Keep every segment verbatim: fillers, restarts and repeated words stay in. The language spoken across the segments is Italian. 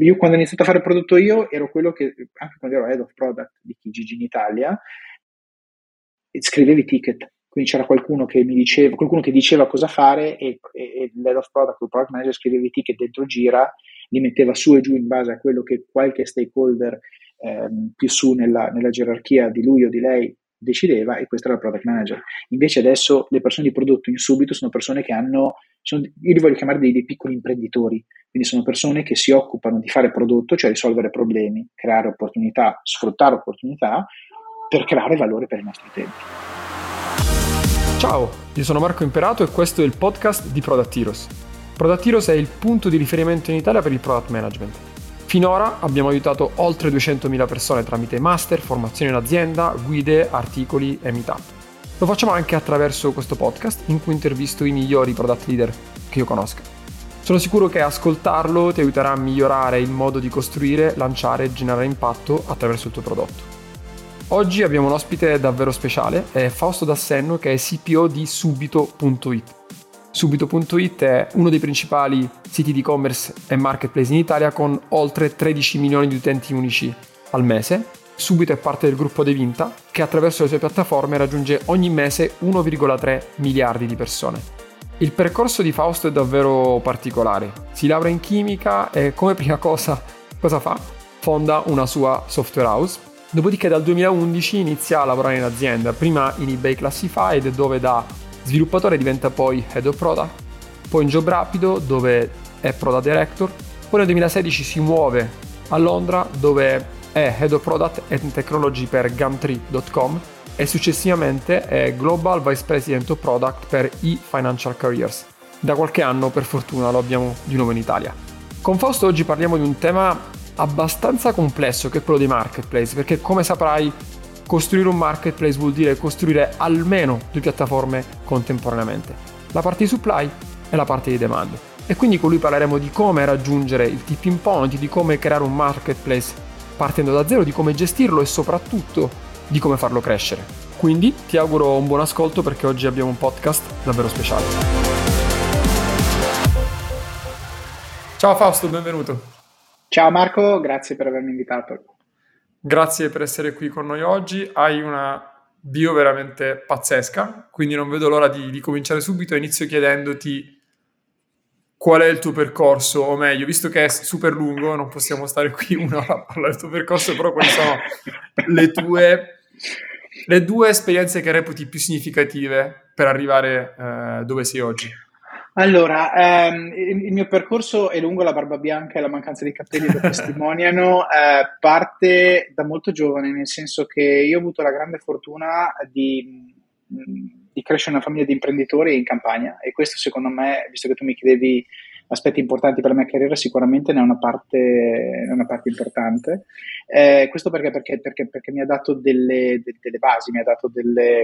io quando ho iniziato a fare prodotto io ero quello che, anche quando ero head of product di Kijiji in Italia, scrivevi ticket, quindi c'era qualcuno che mi diceva, qualcuno che diceva cosa fare e, e, e l'head of product o il product manager scriveva i ticket dentro Gira, li metteva su e giù in base a quello che qualche stakeholder ehm, più su nella, nella gerarchia di lui o di lei decideva, e questo era il product manager. Invece adesso le persone di prodotto in Subito sono persone che hanno, sono, io li voglio chiamare dei, dei piccoli imprenditori, quindi sono persone che si occupano di fare prodotto, cioè risolvere problemi, creare opportunità, sfruttare opportunità per creare valore per i nostri utenti. Ciao, io sono Marco Imperato e questo è il podcast di Product Heroes. Product Heroes è il punto di riferimento in Italia per il product management. Finora abbiamo aiutato oltre duecentomila persone tramite master, formazione in azienda, guide, articoli e meetup. Lo facciamo anche attraverso questo podcast in cui intervisto i migliori product leader che io conosca. Sono sicuro che ascoltarlo ti aiuterà a migliorare il modo di costruire, lanciare e generare impatto attraverso il tuo prodotto. Oggi abbiamo un ospite davvero speciale, è Fausto Dassenno, che è C P O di Subito punto it. Subito punto it è uno dei principali siti di e-commerce e marketplace in Italia con oltre tredici milioni di utenti unici al mese. Subito è parte del gruppo Adevinta, che attraverso le sue piattaforme raggiunge ogni mese uno virgola tre miliardi di persone. Il percorso di Fausto è davvero particolare. Si laurea in chimica e come prima cosa, cosa fa? Fonda una sua software house. Dopodiché dal duemilaundici inizia a lavorare in azienda, prima in eBay Classified, dove da sviluppatore diventa poi Head of Product, poi in Jobrapido, dove è Product Director, poi nel duemilasedici si muove a Londra, dove è Head of Product and Technology per Gumtree punto com e successivamente è Global Vice President of Product per e-Financial Careers. Da qualche anno, per fortuna, lo abbiamo di nuovo in Italia. Con Fausto oggi parliamo di un tema abbastanza complesso, che è quello dei marketplace, perché come saprai costruire un marketplace vuol dire costruire almeno due piattaforme contemporaneamente, la parte di supply e la parte di demand, e quindi con lui parleremo di come raggiungere il tipping point, di come creare un marketplace partendo da zero, di come gestirlo e soprattutto di come farlo crescere. Quindi ti auguro un buon ascolto, perché oggi abbiamo un podcast davvero speciale. Ciao Fausto, benvenuto. Ciao Marco, grazie per avermi invitato. Grazie per essere qui con noi oggi. Hai una bio veramente pazzesca, quindi non vedo l'ora di, di cominciare subito. Inizio chiedendoti qual è il tuo percorso, o meglio, visto che è super lungo, non possiamo stare qui un'ora a parlare del tuo percorso, però quali sono le tue le due esperienze che reputi più significative per arrivare eh, dove sei oggi? Allora, ehm, il mio percorso è lungo, la barba bianca e la mancanza di capelli lo testimoniano, eh, parte da molto giovane, nel senso che io ho avuto la grande fortuna di, di crescere in una famiglia di imprenditori in campagna, e questo secondo me, visto che tu mi chiedevi aspetti importanti per la mia carriera, sicuramente ne è una parte, è una parte importante. Eh, questo perché, perché, perché, perché mi ha dato delle, de, delle basi, mi ha dato delle,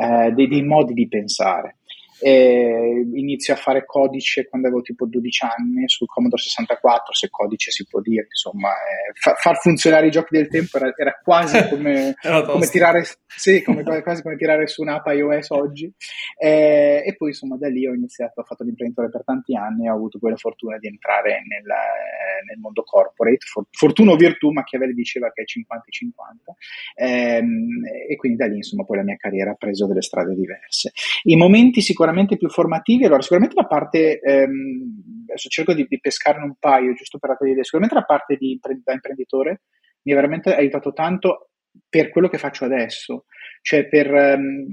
eh, dei, dei modi di pensare. E inizio a fare codice quando avevo tipo dodici anni sul Commodore sessantaquattro, se codice si può dire, insomma, eh, fa, far funzionare i giochi del tempo era, era quasi come, come tirare sì, come, quasi come tirare su un'app iOS oggi, eh, e poi insomma da lì ho iniziato, ho fatto l'imprenditore per tanti anni e ho avuto quella fortuna di entrare nel, nel mondo corporate, for, fortuna o virtù, Machiavelli diceva che è cinquanta cinquanta, ehm, e quindi da lì insomma poi la mia carriera ha preso delle strade diverse. I momenti sicuramente più formativi, allora sicuramente la parte, ehm, adesso cerco di, di pescarne un paio giusto per dare idea, sicuramente la parte di, da imprenditore mi ha veramente aiutato tanto per quello che faccio adesso, cioè per ehm,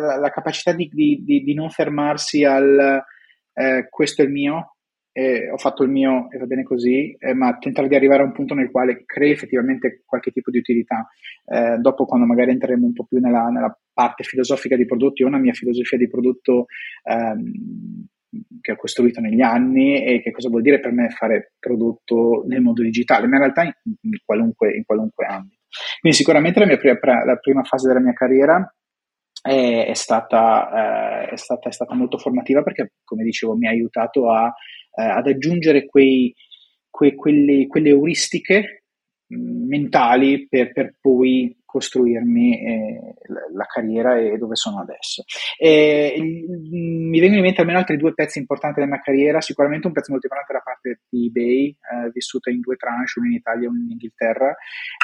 la, la capacità di, di, di, di non fermarsi al eh, questo è il mio, eh, ho fatto il mio e va bene così, eh, ma tentare di arrivare a un punto nel quale crei effettivamente qualche tipo di utilità. Eh, dopo, quando magari entreremo un po' più nella, nella parte filosofica di prodotti, ho una mia filosofia di prodotto ehm, che ho costruito negli anni, e che cosa vuol dire per me fare prodotto nel mondo digitale, ma in realtà in, in, qualunque, in qualunque ambito. Quindi sicuramente la mia prima, la prima fase della mia carriera è, è, stata, eh, è, stata, è stata molto formativa, perché come dicevo mi ha aiutato a, eh, ad aggiungere quei, quei, quelli, quelle euristiche mentali per, per poi costruirmi eh, la carriera e dove sono adesso. E, mi vengono in mente almeno altri due pezzi importanti della mia carriera. Sicuramente un pezzo molto importante da parte di eBay, eh, vissuta in due tranche, uno in Italia e uno in Inghilterra.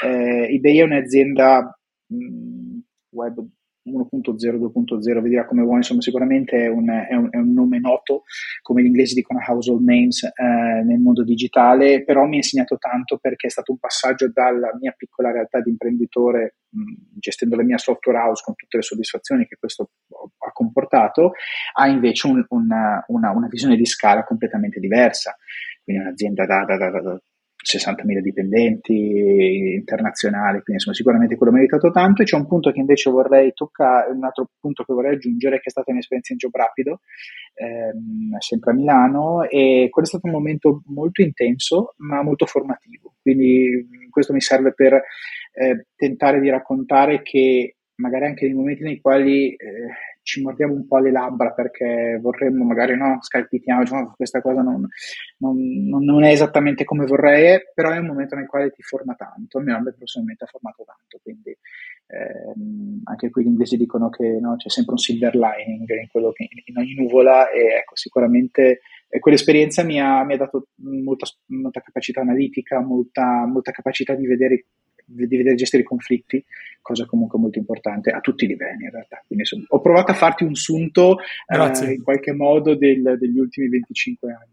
Eh, eBay è un'azienda mh, web uno punto zero, due punto zero, vedrà come vuoi, insomma sicuramente è un, è, un, è un nome noto, come gli inglesi dicono household names eh, nel mondo digitale, però mi ha insegnato tanto perché è stato un passaggio dalla mia piccola realtà di imprenditore, mh, gestendo la mia software house con tutte le soddisfazioni che questo ha comportato, a invece un, una, una, una visione di scala completamente diversa, quindi un'azienda da... da, da, da sessantamila dipendenti internazionali, quindi insomma sicuramente quello ha meritato tanto. E c'è un punto che invece vorrei toccare, un altro punto che vorrei aggiungere, che è stata un'esperienza in Jobrapido, ehm, sempre a Milano, e quello è stato un momento molto intenso ma molto formativo, quindi questo mi serve per eh, tentare di raccontare che magari anche nei momenti nei quali eh, ci mordiamo un po' le labbra perché vorremmo, magari no, scalpitiamoci, no, questa cosa non, non, non è esattamente come vorrei, però è un momento nel quale ti forma tanto, almeno a me personalmente ha formato tanto, quindi ehm, anche qui gli inglesi dicono che no, c'è sempre un silver lining in, quello che, in ogni nuvola, e ecco, sicuramente eh, quell'esperienza mi ha, mi ha dato molta, molta capacità analitica, molta, molta capacità di vedere di vedere gestire i conflitti, cosa comunque molto importante a tutti i livelli in realtà. Quindi insomma, ho provato a farti un sunto eh, in qualche modo del, degli ultimi venticinque anni.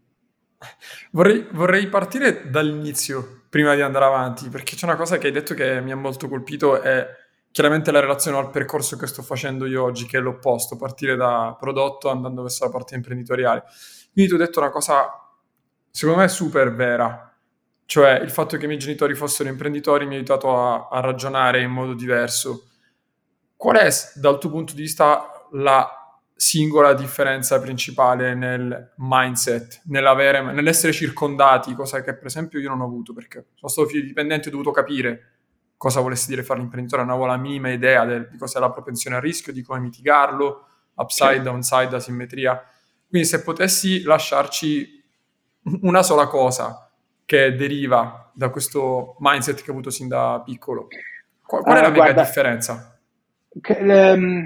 Vorrei, vorrei partire dall'inizio prima di andare avanti, perché c'è una cosa che hai detto che mi ha molto colpito, è chiaramente la relazione al percorso che sto facendo io oggi, che è l'opposto, partire da prodotto andando verso la parte imprenditoriale. Quindi tu hai detto una cosa secondo me super vera, cioè il fatto che i miei genitori fossero imprenditori mi ha aiutato a, a ragionare in modo diverso. Qual è, dal tuo punto di vista, la singola differenza principale nel mindset, nell'avere, nell'essere circondati, cosa che per esempio io non ho avuto, perché sono stato figlio dipendente e ho dovuto capire cosa volesse dire fare l'imprenditore, non avevo la minima idea del, di cosa è la propensione al rischio, di come mitigarlo, upside, downside, asimmetria. Quindi se potessi lasciarci una sola cosa che deriva da questo mindset che ho avuto sin da piccolo, Qual, qual è la allora, mega differenza? Che, um,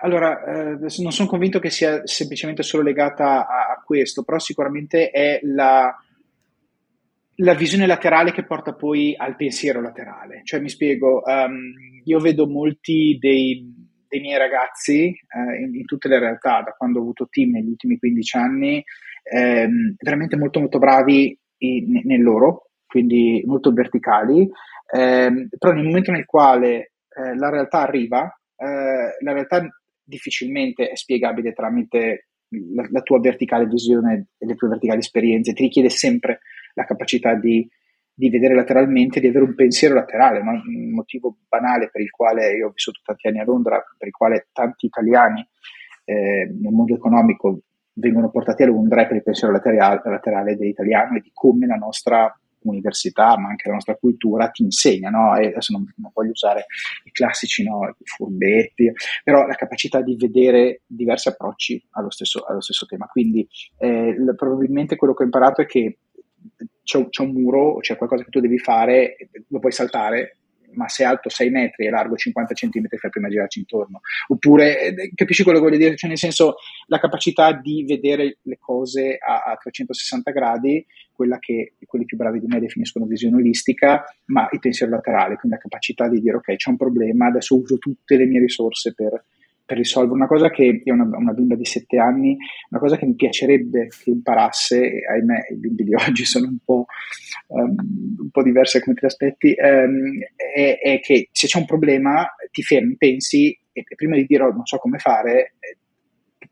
allora, eh, non sono convinto che sia semplicemente solo legata a, a questo, però sicuramente è la, la visione laterale che porta poi al pensiero laterale. Cioè, mi spiego, um, io vedo molti dei... dei miei ragazzi eh, in, in tutte le realtà, da quando ho avuto team negli ultimi quindici anni, ehm, veramente molto molto bravi in, nel loro, quindi molto verticali, ehm, però nel momento nel quale eh, la realtà arriva, eh, la realtà difficilmente è spiegabile tramite la, la tua verticale visione e le tue verticali esperienze, ti richiede sempre la capacità di di vedere lateralmente, di avere un pensiero laterale, ma un motivo banale per il quale io ho vissuto tanti anni a Londra, per il quale tanti italiani eh, nel mondo economico vengono portati a Londra, è per il pensiero laterale, laterale dell'italiano e di come la nostra università, ma anche la nostra cultura ti insegna, no? E adesso non, non voglio usare i classici, no? I furbetti, però la capacità di vedere diversi approcci allo stesso, allo stesso tema. Quindi eh, probabilmente quello che ho imparato è che C'è, c'è un muro, c'è qualcosa che tu devi fare, lo puoi saltare, ma se è alto sei metri e largo cinquanta centimetri fai prima girarci intorno. Oppure, capisci quello che voglio dire? Cioè, nel senso, la capacità di vedere le cose a, a trecentosessanta gradi, quella che quelli più bravi di me definiscono visione olistica, ma il pensiero laterale, quindi la capacità di dire ok, c'è un problema, adesso uso tutte le mie risorse per... per risolvere. Una cosa che è una, una bimba di sette anni, una cosa che mi piacerebbe che imparasse, e ahimè i bimbi di oggi sono un po', um, un po' diversi come te li aspetti, um, è, è che se c'è un problema ti fermi, pensi e, e prima di dire oh, non so come fare, eh,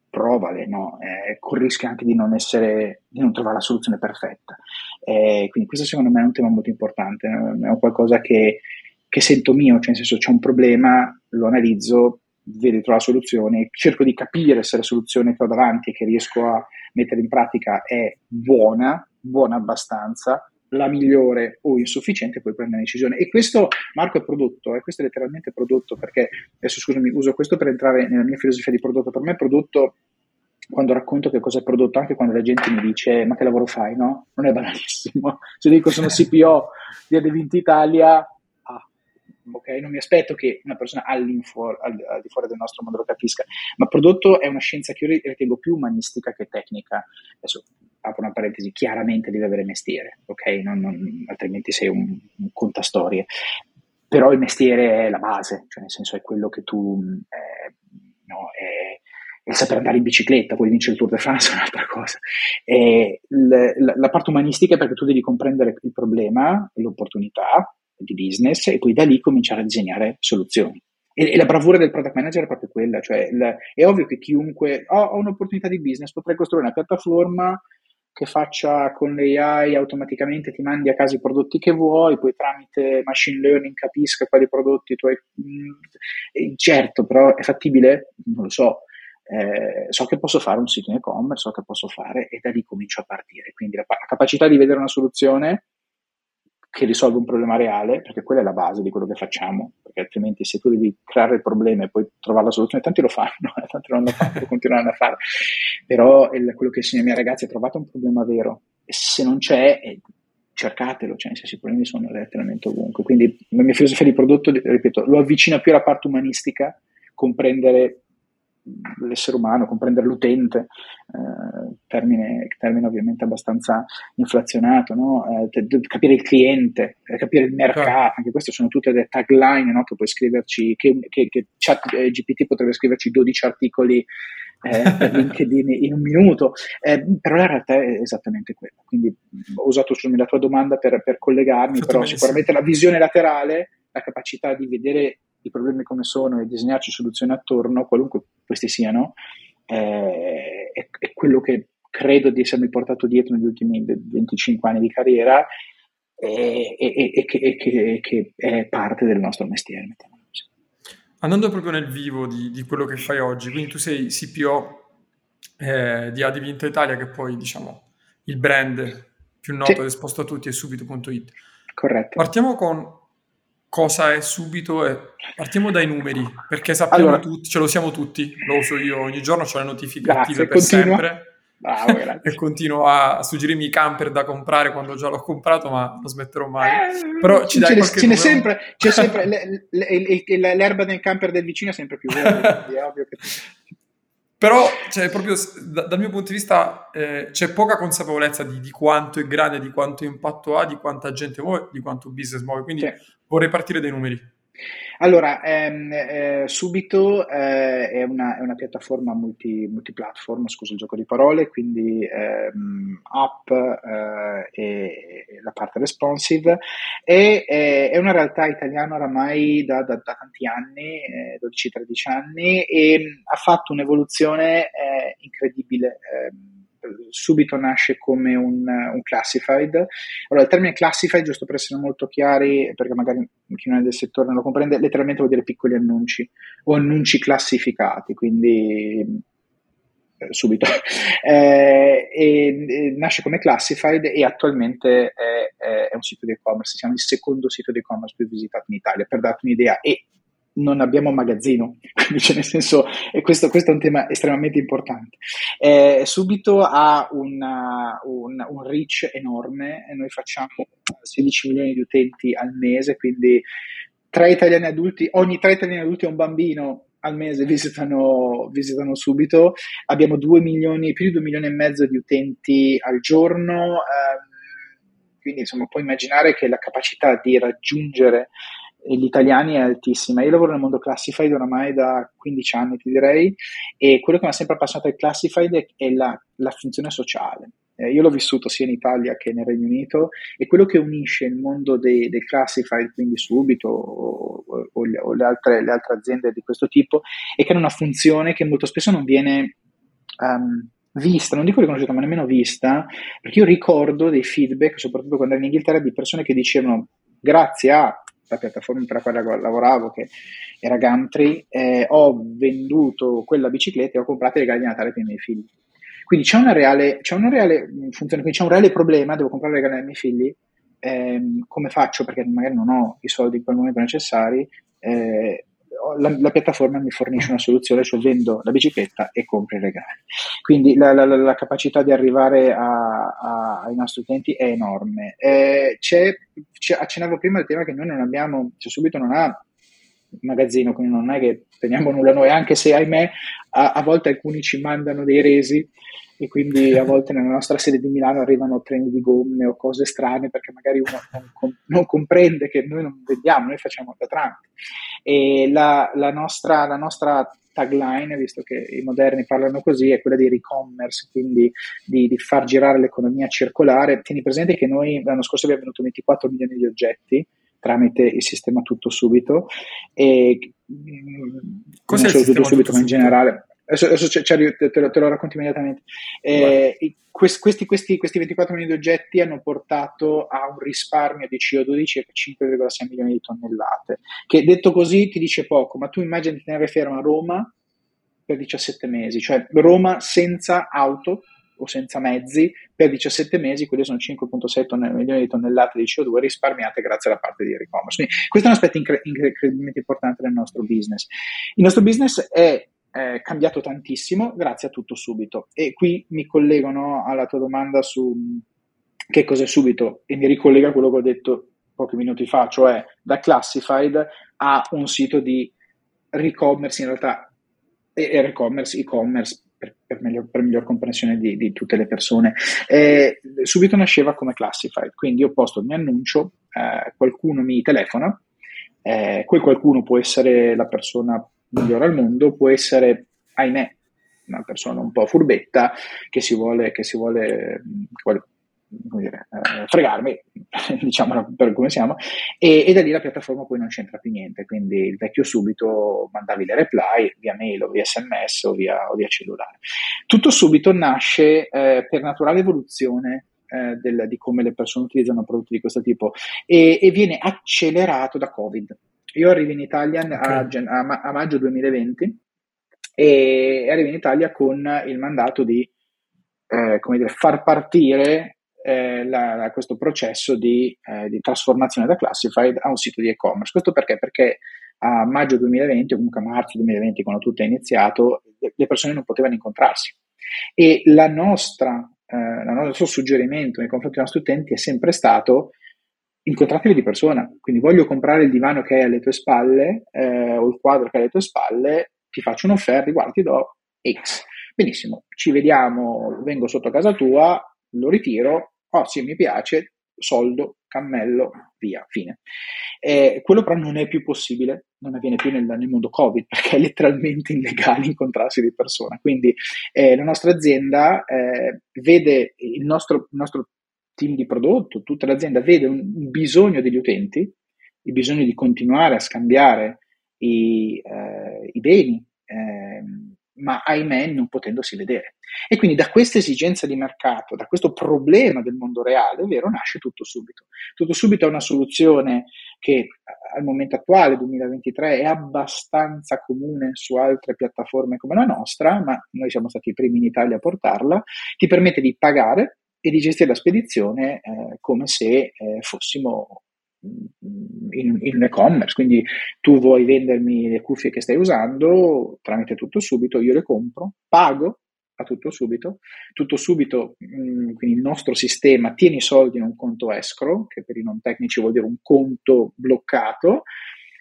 provale, no? Eh, con il rischio anche di non essere, di non trovare la soluzione perfetta. Eh, quindi questo secondo me è un tema molto importante, è un qualcosa che, che sento mio, cioè nel senso c'è un problema, lo analizzo, vedo e trovo la soluzione, cerco di capire se la soluzione che ho davanti e che riesco a mettere in pratica è buona, buona abbastanza, la migliore o insufficiente, poi prendo una decisione. E questo, Marco, è prodotto, eh, questo è letteralmente prodotto, perché adesso scusami, uso questo per entrare nella mia filosofia di prodotto. Per me è prodotto, quando racconto che cosa è prodotto, anche quando la gente mi dice ma che lavoro fai, no? Non è banalissimo. Se dico sono C P O di Adevinta Italia, ok? Non mi aspetto che una persona all'infuori, al, al di fuori del nostro mondo lo capisca, ma prodotto è una scienza che io ritengo più umanistica che tecnica. Adesso apro una parentesi, chiaramente deve avere mestiere, ok? Non, non, altrimenti sei un, un contastorie. Però il mestiere è la base, cioè nel senso è quello che tu, eh, no, è, è saper andare in bicicletta, poi vincere il Tour de France è un'altra cosa. E la, la parte umanistica è perché tu devi comprendere il problema, l'opportunità di business e poi da lì cominciare a disegnare soluzioni. E, e la bravura del product manager è proprio quella, cioè il, è ovvio che chiunque, oh, ho un'opportunità di business, potrei costruire una piattaforma che faccia con l'A I automaticamente ti mandi a casa i prodotti che vuoi, poi tramite machine learning capisca quali prodotti tu hai. Certo, però è fattibile? Non lo so. Eh, so che posso fare un sito in e-commerce, so che posso fare, e da lì comincio a partire. Quindi la, la capacità di vedere una soluzione che risolve un problema reale, perché quella è la base di quello che facciamo, perché altrimenti se tu devi creare il problema e poi trovare la soluzione, tanti lo fanno, tanti non lo fanno, continuano a farlo. Però il, quello che insegno ai miei ragazzi è: trovate un problema vero, e se non c'è, eh, cercatelo, cioè i problemi sono letteralmente ovunque. Quindi la mia filosofia di prodotto, ripeto, lo avvicina più alla parte umanistica, comprendere l'essere umano, comprendere l'utente, eh, termine, termine ovviamente abbastanza inflazionato, no? Eh, capire il cliente, capire il mercato, certo. Anche queste sono tutte le tagline, no? Che puoi scriverci, che, che, che Chat eh, G P T potrebbe scriverci dodici articoli eh, per LinkedIn in un minuto, eh, però la realtà è esattamente quella. Quindi ho usato scusami, la tua domanda per, per collegarmi, però benissimo. Sicuramente la visione laterale, la capacità di vedere i problemi come sono e disegnarci soluzioni attorno, qualunque questi siano, eh, è, è quello che credo di essermi portato dietro negli ultimi venticinque anni di carriera e eh, eh, eh, che è parte del nostro mestiere. Andando proprio nel vivo di, di quello che fai oggi, quindi tu sei C P O eh, di Adevinta Italia, che poi diciamo il brand più noto, sì, ed esposto a tutti è Subito punto it. Corretto. Partiamo con cosa è Subito? E partiamo dai numeri, perché sappiamo allora, tutti, ce lo siamo tutti, lo uso io ogni giorno, ho le notifiche attive per continua. sempre Bravo, e continuo a suggerirmi i camper da comprare quando già l'ho comprato, ma non smetterò mai. Eh, Però ci dai qualche numero? C'è sempre, c'è sempre le, le, le, l'erba del camper del vicino è sempre più verde, è ovvio che... Però cioè, proprio da, dal mio punto di vista eh, c'è poca consapevolezza di, di quanto è grande, di quanto impatto ha, di quanta gente muove, di quanto business muove, quindi sì. Vorrei partire dai numeri. Allora, ehm, eh, Subito eh, è, una, è una piattaforma multi, multiplatform, scusa il gioco di parole, quindi ehm, app eh, e, e la parte responsive, e eh, è una realtà italiana oramai da, da, da tanti anni, eh, dodici tredici anni, e ha fatto un'evoluzione eh, incredibile. Eh, Subito nasce come un, un classified. Allora, il termine classified, giusto per essere molto chiari, perché magari chi non è del settore non lo comprende, letteralmente vuol dire piccoli annunci o annunci classificati, quindi eh, Subito eh, e, e nasce come classified e attualmente è, è, è un sito di e-commerce. Siamo il secondo sito di e-commerce più visitato in Italia, per darti un'idea, e non abbiamo un magazzino, cioè nel senso, e questo, questo è un tema estremamente importante. Eh, Subito ha una, un, un reach enorme, e noi facciamo sedici milioni di utenti al mese, quindi tre italiani adulti, ogni tre italiani adulti è un bambino al mese visitano, visitano Subito. Abbiamo due milioni, più di due milioni e mezzo di utenti al giorno, eh, quindi insomma puoi immaginare che la capacità di raggiungere gli italiani è altissima. Io lavoro nel mondo classified oramai da quindici anni, ti direi, e quello che mi ha sempre appassionato del classified è la, la funzione sociale. Eh, io l'ho vissuto sia in Italia che nel Regno Unito, e quello che unisce il mondo dei, dei classified, quindi Subito o, o, o le, altre, le altre aziende di questo tipo, è che hanno una funzione che molto spesso non viene um, vista, non dico riconosciuta, ma nemmeno vista, perché io ricordo dei feedback, soprattutto quando ero in Inghilterra, di persone che dicevano grazie a la piattaforma per la quale lavoravo, che era Gumtree, eh, ho venduto quella bicicletta e ho comprato i regali di Natale per i miei figli. Quindi c'è una reale, c'è una reale funzione, quindi c'è un reale problema, devo comprare i regali ai miei figli, ehm, come faccio? Perché magari non ho i soldi in quel momento necessari, eh, però la, la piattaforma mi fornisce una soluzione, cioè vendo la bicicletta e compro i regali. Quindi la, la, la capacità di arrivare a, a, ai nostri utenti è enorme. Eh, c'è, c'è, accennavo prima il tema che noi non abbiamo, cioè subito non ha magazzino, quindi non è che teniamo nulla noi, anche se ahimè a, a volte alcuni ci mandano dei resi e quindi a volte nella nostra sede di Milano arrivano treni di gomme o cose strane perché magari uno non, com- non comprende che noi non vendiamo, noi facciamo da tramite. E la, la, nostra, la nostra tagline, visto che i moderni parlano così, è quella di e-commerce, quindi di, di far girare l'economia circolare. Tieni presente che noi l'anno scorso abbiamo venduto ventiquattro milioni di oggetti tramite il sistema Tutto Subito. E cos'è non solo Tutto Subito, ma in generale. Adesso, adesso c'è, c'è, te, lo, te lo racconto immediatamente. Eh, quest, questi, questi, questi ventiquattro milioni di oggetti hanno portato a un risparmio di C O due di circa cinque virgola sei milioni di tonnellate, che detto così ti dice poco, ma tu immagini di tenere ferma Roma per diciassette mesi, cioè Roma senza auto o senza mezzi per diciassette mesi, quelli sono cinque virgola sei milioni di tonnellate di C O due risparmiate grazie alla parte di e-commerce. Quindi questo è un aspetto incre- incredibilmente importante del nostro business. Il nostro business è Eh, cambiato tantissimo grazie a Tutto Subito, e qui mi collego, no, alla tua domanda su che cos'è Subito, e mi ricollega a quello che ho detto pochi minuti fa, cioè da Classified a un sito di re-commerce in realtà, e re-commerce, e-commerce per, per, meglio, per miglior comprensione di, di tutte le persone. Eh, Subito nasceva come Classified, quindi io posto il mio annuncio, eh, qualcuno mi telefona, eh, quel qualcuno può essere la persona migliore al mondo, può essere, ahimè, una persona un po' furbetta che si vuole, che si vuole, che vuole come dire, eh, fregarmi, diciamola per come siamo, e, e da lì la piattaforma poi non c'entra più niente, quindi il vecchio Subito mandavi le reply via mail o via sms o via, o via cellulare. Tutto Subito nasce eh, per naturale evoluzione eh, del, di come le persone utilizzano prodotti di questo tipo, e, e viene accelerato da Covid. Io arrivo in Italia okay. a, a, a maggio duemilaventi e arrivo in Italia con il mandato di eh, come dire, far partire eh, la, la, questo processo di, eh, di trasformazione da Classified a un sito di e-commerce. Questo perché? Perché a maggio duemilaventi, o comunque a marzo duemilaventi, quando tutto è iniziato, le, le persone non potevano incontrarsi. E la nostra, eh, il nostro suggerimento nei confronti dei nostri utenti è sempre stato: incontratevi di persona. Quindi voglio comprare il divano che hai alle tue spalle, eh, o il quadro che hai alle tue spalle, ti faccio un'offerta, guarda, ti do X. Benissimo, ci vediamo, vengo sotto casa tua, lo ritiro, oh sì, mi piace, soldo, cammello, via, fine. Eh, quello però non è più possibile, non avviene più nel, nel mondo Covid, perché è letteralmente illegale incontrarsi di persona. Quindi eh, la nostra azienda eh, vede il nostro, il nostro team di prodotto, tutta l'azienda vede un, un bisogno degli utenti, il bisogno di continuare a scambiare i, eh, i beni, eh, ma ahimè non potendosi vedere. E quindi da questa esigenza di mercato, da questo problema del mondo reale, vero, nasce Tutto Subito. Tutto Subito è una soluzione che al momento attuale, duemilaventitré, è abbastanza comune su altre piattaforme come la nostra, ma noi siamo stati i primi in Italia a portarla. Ti permette di pagare e di gestire la spedizione eh, come se eh, fossimo in, in un e-commerce. Quindi tu vuoi vendermi le cuffie che stai usando tramite Tutto Subito, io le compro, pago a Tutto Subito, Tutto Subito, mh, quindi il nostro sistema tiene i soldi in un conto escrow, che per i non tecnici vuol dire un conto bloccato,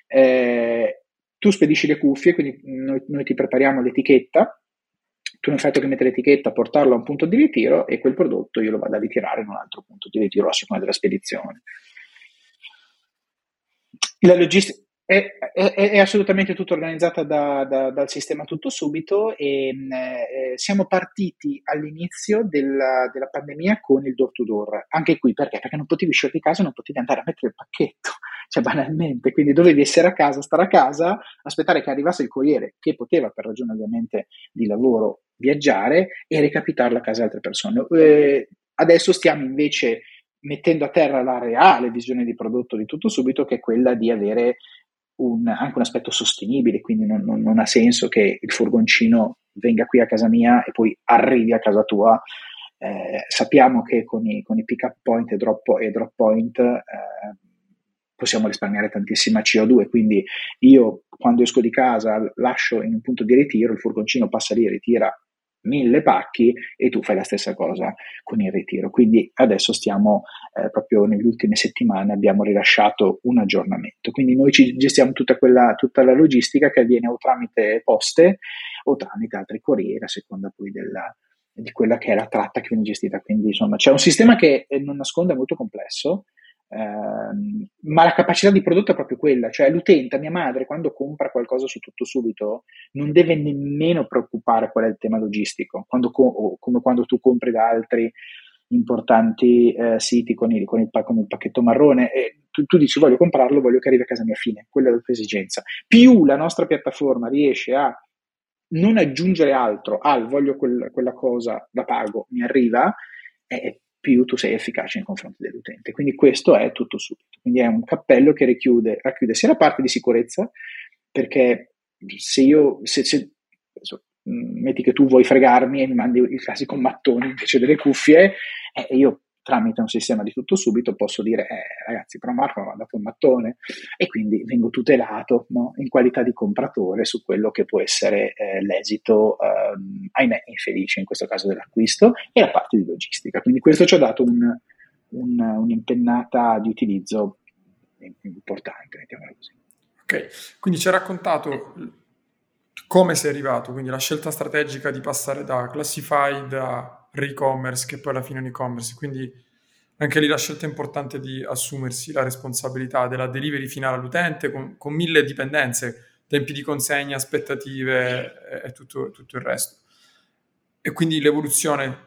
eh, tu spedisci le cuffie, quindi noi, noi ti prepariamo l'etichetta, tu non fai altro che mettere l'etichetta, portarlo a un punto di ritiro, e quel prodotto io lo vado a ritirare in un altro punto di ritiro a seconda della spedizione. La logistica è, è, è assolutamente tutta organizzata da, da, dal sistema Tutto Subito, e eh, siamo partiti all'inizio della, della pandemia con il door to door. Anche qui perché? Perché non potevi uscire di casa, non potevi andare a mettere il pacchetto, cioè banalmente, quindi dovevi essere a casa, stare a casa, aspettare che arrivasse il corriere, che poteva per ragione ovviamente di lavoro viaggiare, e recapitarla a casa di altre persone. Eh, adesso stiamo invece mettendo a terra la reale visione di prodotto di Tutto Subito, che è quella di avere un, anche un aspetto sostenibile, quindi non, non, non ha senso che il furgoncino venga qui a casa mia e poi arrivi a casa tua. Eh, sappiamo che con i, con i pick up point e drop, e drop point eh, possiamo risparmiare tantissima C O due, quindi io quando esco di casa lascio in un punto di ritiro, il furgoncino passa lì e ritira mille pacchi e tu fai la stessa cosa con il ritiro. Quindi adesso stiamo eh, proprio nelle ultime settimane abbiamo rilasciato un aggiornamento, quindi noi ci gestiamo tutta quella tutta la logistica che avviene o tramite poste o tramite altri corrieri a seconda poi della, di quella che è la tratta che viene gestita. Quindi insomma c'è un sistema che non nasconde è molto complesso, ehm, ma la capacità di prodotto è proprio quella, cioè l'utente, mia madre, quando compra qualcosa su TuttoSubito non deve nemmeno preoccupare qual è il tema logistico, quando co- come quando tu compri da altri importanti eh, siti con il, con, il, con il pacchetto marrone e tu, tu dici voglio comprarlo, voglio che arrivi a casa mia, fine, quella è la tua esigenza. Più la nostra piattaforma riesce a non aggiungere altro al ah, voglio quel, quella cosa, la pago, mi arriva, e più tu sei efficace nei confronti dell'utente. Quindi questo è TuttoSubito, quindi è un cappello che racchiude, racchiude sia la parte di sicurezza, perché se io se, se, so, metti che tu vuoi fregarmi e mi mandi il classico mattone invece delle cuffie, e eh, io tramite un sistema di TuttoSubito posso dire eh, ragazzi, però Marco mi ha dato un mattone, e quindi vengo tutelato, no? In qualità di compratore su quello che può essere eh, l'esito ehm, ahimè infelice in questo caso dell'acquisto, e la parte di logistica. Quindi questo ci ha dato un, un, un'impennata di utilizzo importante, mettiamola così. Ok, quindi ci ha raccontato come sei arrivato, quindi la scelta strategica di passare da Classified a e-commerce, che poi alla fine è un e-commerce, quindi anche lì la scelta importante di assumersi la responsabilità della delivery finale all'utente con, con mille dipendenze, tempi di consegna, aspettative e tutto, tutto il resto, e quindi l'evoluzione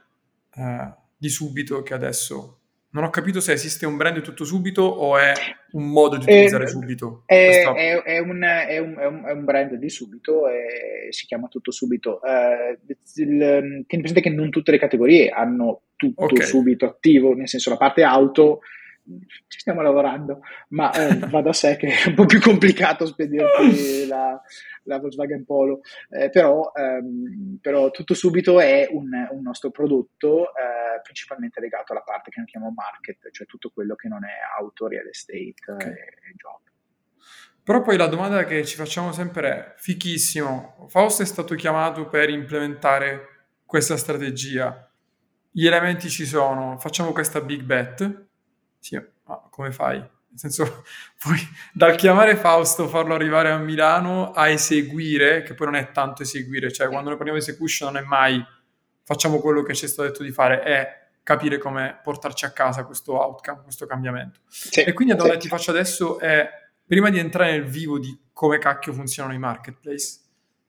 eh, di Subito, che adesso non ho capito se esiste un brand TuttoSubito o è un modo di utilizzare è, Subito è, è, è, un, è, un, è, un, è un brand di Subito, è, si chiama TuttoSubito. Uh, tieni presente che non tutte le categorie hanno tutto okay. Subito attivo, nel senso la parte auto ci stiamo lavorando, ma eh, va da sé che è un po' più complicato spedirti la, la Volkswagen Polo, eh, però, ehm, però TuttoSubito è un, un nostro prodotto eh, principalmente legato alla parte che noi chiamiamo market, cioè tutto quello che non è auto, real estate okay. e job. Però poi la domanda che ci facciamo sempre è, fichissimo, Fausto è stato chiamato per implementare questa strategia, gli elementi ci sono, facciamo questa big bet. Sì, ma come fai? Nel senso, poi dal chiamare Fausto, farlo arrivare a Milano, a eseguire, che poi non è tanto eseguire, cioè quando noi parliamo di esecution non è mai facciamo quello che ci è stato detto di fare, è capire come portarci a casa questo outcome, questo cambiamento. Sì, e quindi la domanda sì. che ti faccio adesso è, prima di entrare nel vivo di come cacchio funzionano i marketplace,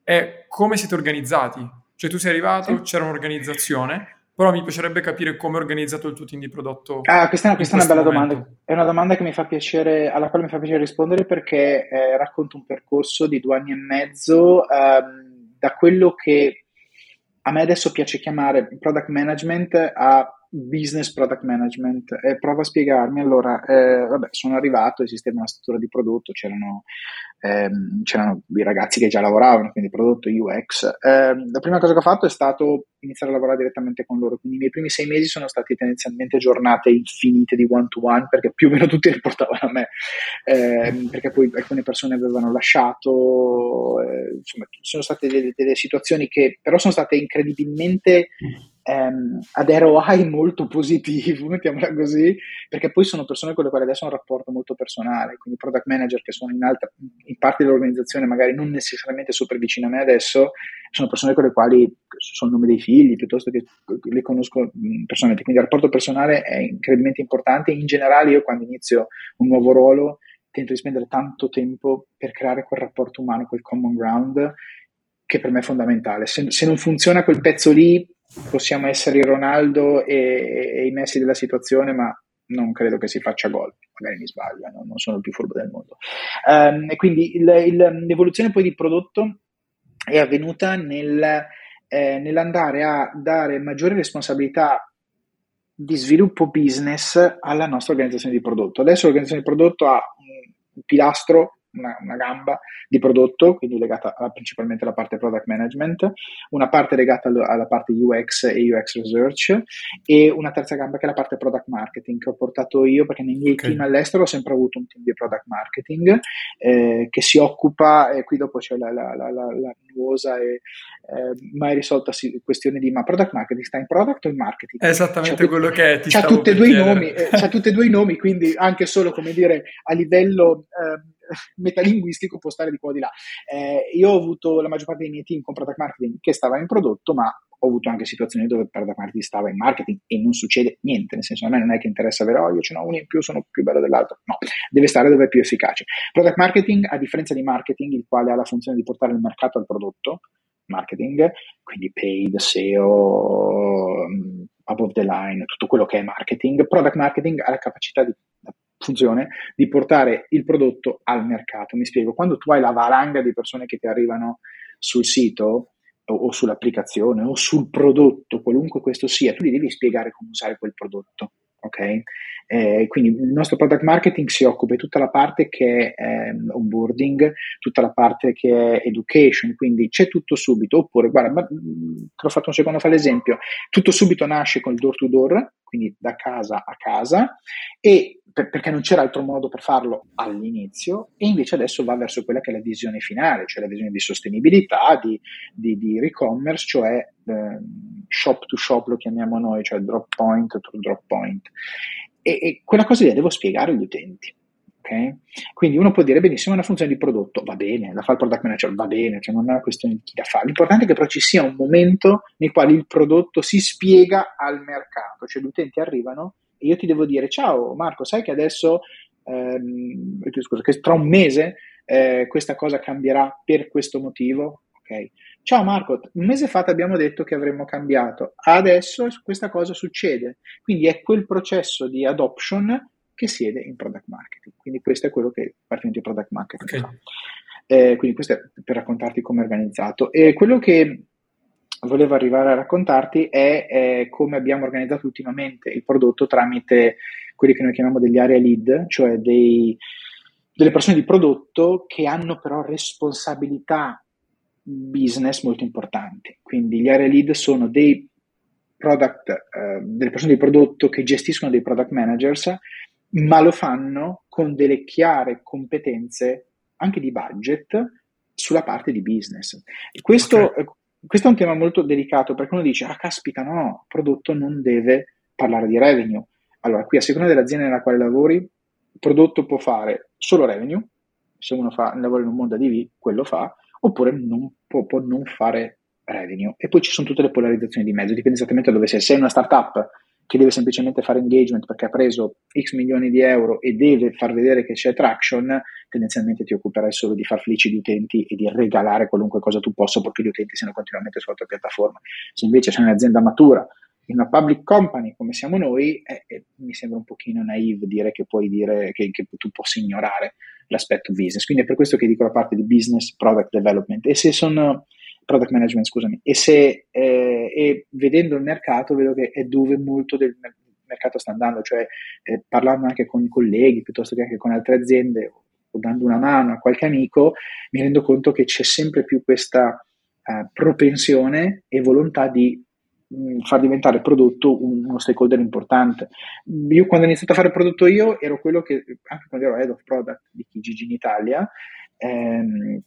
è come siete organizzati? Cioè tu sei arrivato, sì. c'era un'organizzazione... Però mi piacerebbe capire come è organizzato il tuo team di prodotto. Ah, questa è una, questa è una bella momento. domanda. È una domanda che mi fa piacere, alla quale mi fa piacere rispondere, perché eh, racconto un percorso di due anni e mezzo ehm, da quello che a me adesso piace chiamare product management a business product management. Eh, provo a spiegarmi. Allora, eh, vabbè, sono arrivato, esisteva una struttura di prodotto, c'erano, ehm, c'erano i ragazzi che già lavoravano, quindi prodotto, U X. Eh, la prima cosa che ho fatto è stato iniziare a lavorare direttamente con loro, quindi i miei primi sei mesi sono stati tendenzialmente giornate infinite di one to one, perché più o meno tutti riportavano a me, eh, perché poi alcune persone avevano lasciato, eh, insomma sono state delle, delle situazioni che però sono state incredibilmente ehm, ad R O I molto positivo, mettiamola così, perché poi sono persone con le quali adesso ho un rapporto molto personale, quindi product manager che sono in alta in parte dell'organizzazione, magari non necessariamente super vicino a me adesso, sono persone con le quali sono il nome dei figli piuttosto che le conosco personalmente, quindi il rapporto personale è incredibilmente importante. In generale io quando inizio un nuovo ruolo tento di spendere tanto tempo per creare quel rapporto umano, quel common ground, che per me è fondamentale. Se, se non funziona quel pezzo lì, possiamo essere il Ronaldo e, e i Messi della situazione, ma non credo che si faccia gol, magari mi sbaglio, no? Non sono il più furbo del mondo. Um, e quindi il, il, l'evoluzione poi di prodotto è avvenuta nel Eh, nell'andare a dare maggiore responsabilità di sviluppo business alla nostra organizzazione di prodotto. Adesso l'organizzazione di prodotto ha un pilastro una, una gamba di prodotto, quindi legata a, principalmente alla parte product management, una parte legata allo, alla parte U X e U X research, e una terza gamba che è la parte product marketing, che ho portato io, perché nei miei okay. team all'estero ho sempre avuto un team di product marketing eh, che si occupa, e qui dopo c'è la, la, la, la, la nuosa e eh, mai risolta questione di ma product marketing sta in product o in marketing? È esattamente c'ha quello tu- che ti c'ha stavo tutte e due i nomi, eh, c'ha tutti e due i nomi, quindi anche solo, come dire, a livello eh, metalinguistico può stare di qua o di là. Eh, io ho avuto la maggior parte dei miei team con product marketing che stava in prodotto, ma ho avuto anche situazioni dove product marketing stava in marketing e non succede niente, nel senso a me non è che interessa avere oh io ce n'ho uno in più, sono più bello dell'altro, no, deve stare dove è più efficace. Product marketing, a differenza di marketing, il quale ha la funzione di portare il mercato al prodotto, marketing, quindi paid, S E O, above the line, tutto quello che è marketing, product marketing ha la capacità di funzione di portare il prodotto al mercato. Mi spiego, quando tu hai la valanga di persone che ti arrivano sul sito o sull'applicazione o sul prodotto, qualunque questo sia, tu gli devi spiegare come usare quel prodotto, ok? Eh, quindi il nostro product marketing si occupa di tutta la parte che è eh, onboarding, tutta la parte che è education, quindi c'è tutto subito, oppure guarda, ma, te l'ho fatto un secondo fa l'esempio, tutto subito nasce col door to door, quindi da casa a casa, e per, perché non c'era altro modo per farlo all'inizio, e invece adesso va verso quella che è la visione finale, cioè la visione di sostenibilità, di, di, di e-commerce, cioè eh, shop to shop lo chiamiamo noi, cioè drop point to drop point. E, e quella cosa lì devo spiegare agli utenti, ok? Quindi uno può dire benissimo è una funzione di prodotto, va bene, la fa il product manager, va bene, cioè non è una questione di chi la fa, l'importante è che però ci sia un momento nel quale il prodotto si spiega al mercato, cioè gli utenti arrivano e io ti devo dire ciao Marco, sai che adesso ehm, scusa, che tra un mese eh, questa cosa cambierà per questo motivo, ok? Ciao Marco, un mese fa ti abbiamo detto che avremmo cambiato, adesso questa cosa succede, quindi è quel processo di adoption che siede in product marketing, quindi questo è quello che partendo di product marketing okay. fa. Eh, quindi questo è per raccontarti come è organizzato, e quello che volevo arrivare a raccontarti è, è come abbiamo organizzato ultimamente il prodotto tramite quelli che noi chiamiamo degli area lead, cioè dei, delle persone di prodotto che hanno però responsabilità business molto importanti. Quindi gli area lead sono dei product, eh, delle persone di prodotto che gestiscono dei product managers, ma lo fanno con delle chiare competenze anche di budget sulla parte di business. E questo, okay. questo è un tema molto delicato, perché uno dice ah caspita no, il prodotto non deve parlare di revenue. Allora qui a seconda dell'azienda nella quale lavori, il prodotto può fare solo revenue, se uno fa lavora in un mondo A D V quello fa, oppure non può, può non fare revenue. E poi ci sono tutte le polarizzazioni di mezzo, dipende esattamente da dove sei. Se sei una startup che deve semplicemente fare engagement perché ha preso X milioni di euro e deve far vedere che c'è traction, tendenzialmente ti occuperai solo di far felici gli utenti e di regalare qualunque cosa tu possa, perché gli utenti siano continuamente sulla tua piattaforma. Se invece sei un'azienda matura, in una public company come siamo noi, eh, eh, mi sembra un pochino naive dire che puoi dire che, che tu possa ignorare l'aspetto business. Quindi è per questo che dico la parte di business product development, e se sono product management scusami e se eh, e vedendo il mercato vedo che è dove molto del mercato sta andando, cioè eh, parlando anche con colleghi piuttosto che anche con altre aziende o dando una mano a qualche amico, mi rendo conto che c'è sempre più questa eh, propensione e volontà di far diventare il prodotto uno stakeholder importante. Io quando ho iniziato a fare il prodotto io ero quello che, anche quando ero head of product di Kijiji in Italia, ehm,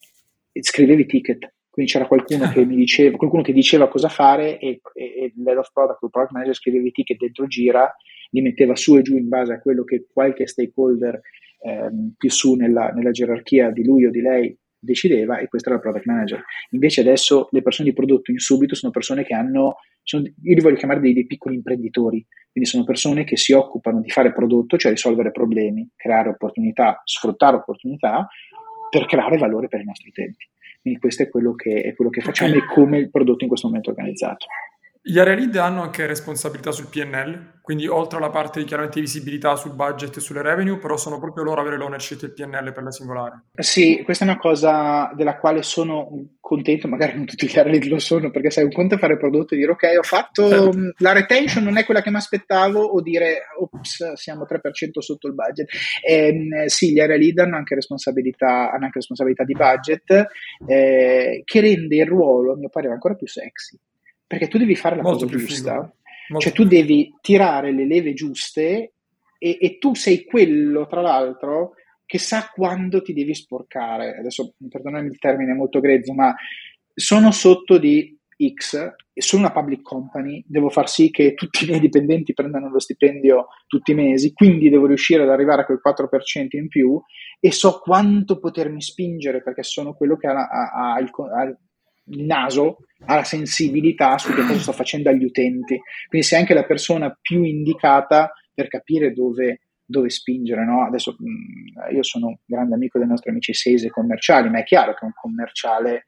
scrivevi ticket, quindi c'era qualcuno che mi diceva, qualcuno che diceva cosa fare e, e, e l'head of product o il product manager scrivevi ticket dentro gira, li metteva su e giù in base a quello che qualche stakeholder ehm, più su nella, nella gerarchia di lui o di lei decideva, e questa era il product manager. Invece adesso le persone di prodotto in subito sono persone che hanno, sono, io li voglio chiamare dei, dei piccoli imprenditori, quindi sono persone che si occupano di fare prodotto, cioè risolvere problemi, creare opportunità, sfruttare opportunità per creare valore per i nostri utenti. Quindi questo è quello che, è quello che facciamo e come il prodotto in questo momento è organizzato. Gli area lead hanno anche responsabilità sul P and L, quindi oltre alla parte di chiaramente visibilità sul budget e sulle revenue, però sono proprio loro avere l'ownership del P and L per la singolare. Sì, questa è una cosa della quale sono contento, magari non tutti gli area lead lo sono, perché sai, un conto è fare prodotto e dire ok, ho fatto la retention, non è quella che mi aspettavo, o dire ops, siamo tre per cento sotto il budget. Ehm, sì, gli area lead hanno anche responsabilità, hanno anche responsabilità di budget, eh, che rende il ruolo, a mio parere, ancora più sexy. Perché tu devi fare la molto cosa giusta, cioè tu devi tirare le leve giuste e, e tu sei quello, tra l'altro, che sa quando ti devi sporcare. Adesso, perdonami il termine molto grezzo, ma sono sotto di X e sono una public company, devo far sì che tutti i miei dipendenti prendano lo stipendio tutti i mesi, quindi devo riuscire ad arrivare a quel quattro per cento in più e so quanto potermi spingere perché sono quello che ha, ha, ha il... Ha, il naso ha la sensibilità su che cosa sto facendo agli utenti, quindi sei anche la persona più indicata per capire dove, dove spingere, no? Adesso io sono un grande amico dei nostri amici sales commerciali, ma è chiaro che un commerciale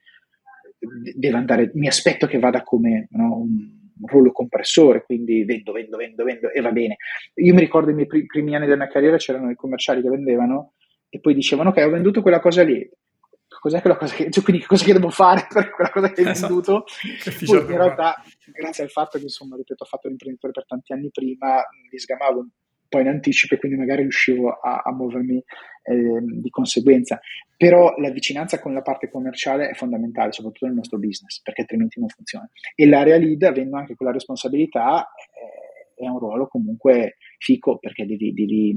deve andare, mi aspetto che vada come, no, un rullo compressore, quindi vendo, vendo, vendo, vendo e va bene. Io mi ricordo i miei primi anni della mia carriera, c'erano i commerciali che vendevano e poi dicevano ok, ho venduto quella cosa lì, cos'è quella cosa che, cioè, quindi che cosa che devo fare per quella cosa che hai venduto? Esatto. Poi, in realtà, grazie al fatto che, insomma, ripeto, ho fatto l'imprenditore per tanti anni prima, mi sgamavo un po' in anticipo e quindi magari riuscivo a, a muovermi eh, di conseguenza. Però la vicinanza con la parte commerciale è fondamentale, soprattutto nel nostro business, perché altrimenti non funziona. E l'area lead, avendo anche quella responsabilità, eh, è un ruolo comunque fico, perché devi, devi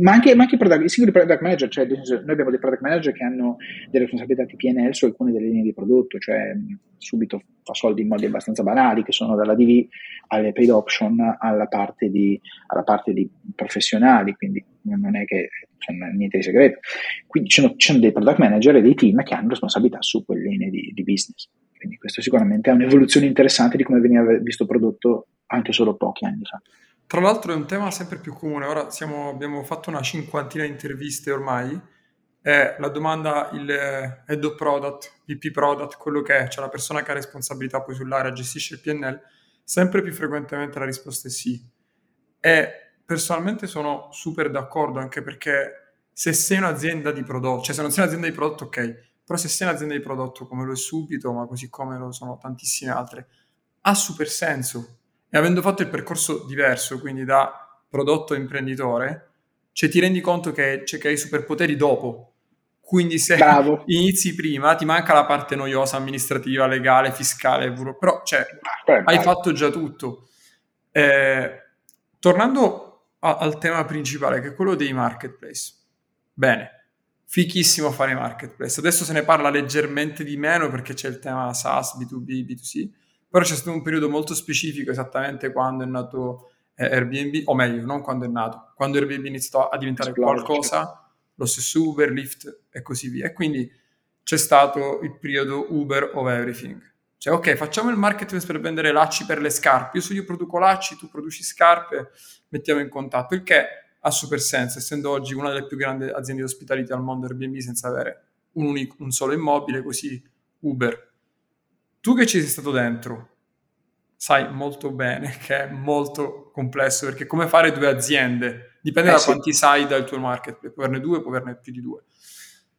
ma anche, ma anche i, product, i singoli product manager, cioè noi abbiamo dei product manager che hanno delle responsabilità di P and L su alcune delle linee di prodotto, cioè subito fa soldi in modi abbastanza banali che sono dalla D V alle paid option alla parte di, alla parte di professionali, quindi non è che c'è niente di segreto, quindi ci sono, ci sono dei product manager e dei team che hanno responsabilità su quelle linee di, di business, quindi questo sicuramente è un'evoluzione interessante di come veniva visto prodotto anche solo pochi anni fa. Tra l'altro è un tema sempre più comune, ora siamo, abbiamo fatto una cinquantina di interviste ormai, è la domanda il head of product, V P product, quello che è, cioè la persona che ha responsabilità poi sull'area, gestisce il P and L, sempre più frequentemente la risposta è sì. E personalmente sono super d'accordo, anche perché se sei un'azienda di prodotto, cioè se non sei un'azienda di prodotto ok, però se sei un'azienda di prodotto come lo è Subito, ma così come lo sono tantissime altre, ha super senso. E avendo fatto il percorso diverso, quindi da prodotto a imprenditore, cioè ti rendi conto che, cioè, che hai superpoteri dopo, quindi se bravo. Inizi prima ti manca la parte noiosa amministrativa, legale, fiscale, però cioè, beh, hai beh. fatto già tutto. Eh, tornando a, al tema principale, che è quello dei marketplace, bene, fichissimo fare marketplace, adesso se ne parla leggermente di meno perché c'è il tema SaaS, B to B, B to C, però c'è stato un periodo molto specifico esattamente quando è nato eh, Airbnb, o meglio, non quando è nato, quando Airbnb iniziò a diventare esplorare, qualcosa, certo. Lo stesso Uber, Lyft e così via. E quindi c'è stato il periodo Uber of everything. Cioè, ok, facciamo il marketplace per vendere lacci per le scarpe, io so io produco lacci, tu produci scarpe, mettiamo in contatto, il che ha super senso, essendo oggi una delle più grandi aziende di ospitalità al mondo Airbnb senza avere un, unico, un solo immobile, così Uber. Tu che ci sei stato dentro, sai molto bene che è molto complesso, perché come fare due aziende dipende eh da sì. quanti sai dal tuo marketplace, puoi averne due, puoi averne più di due.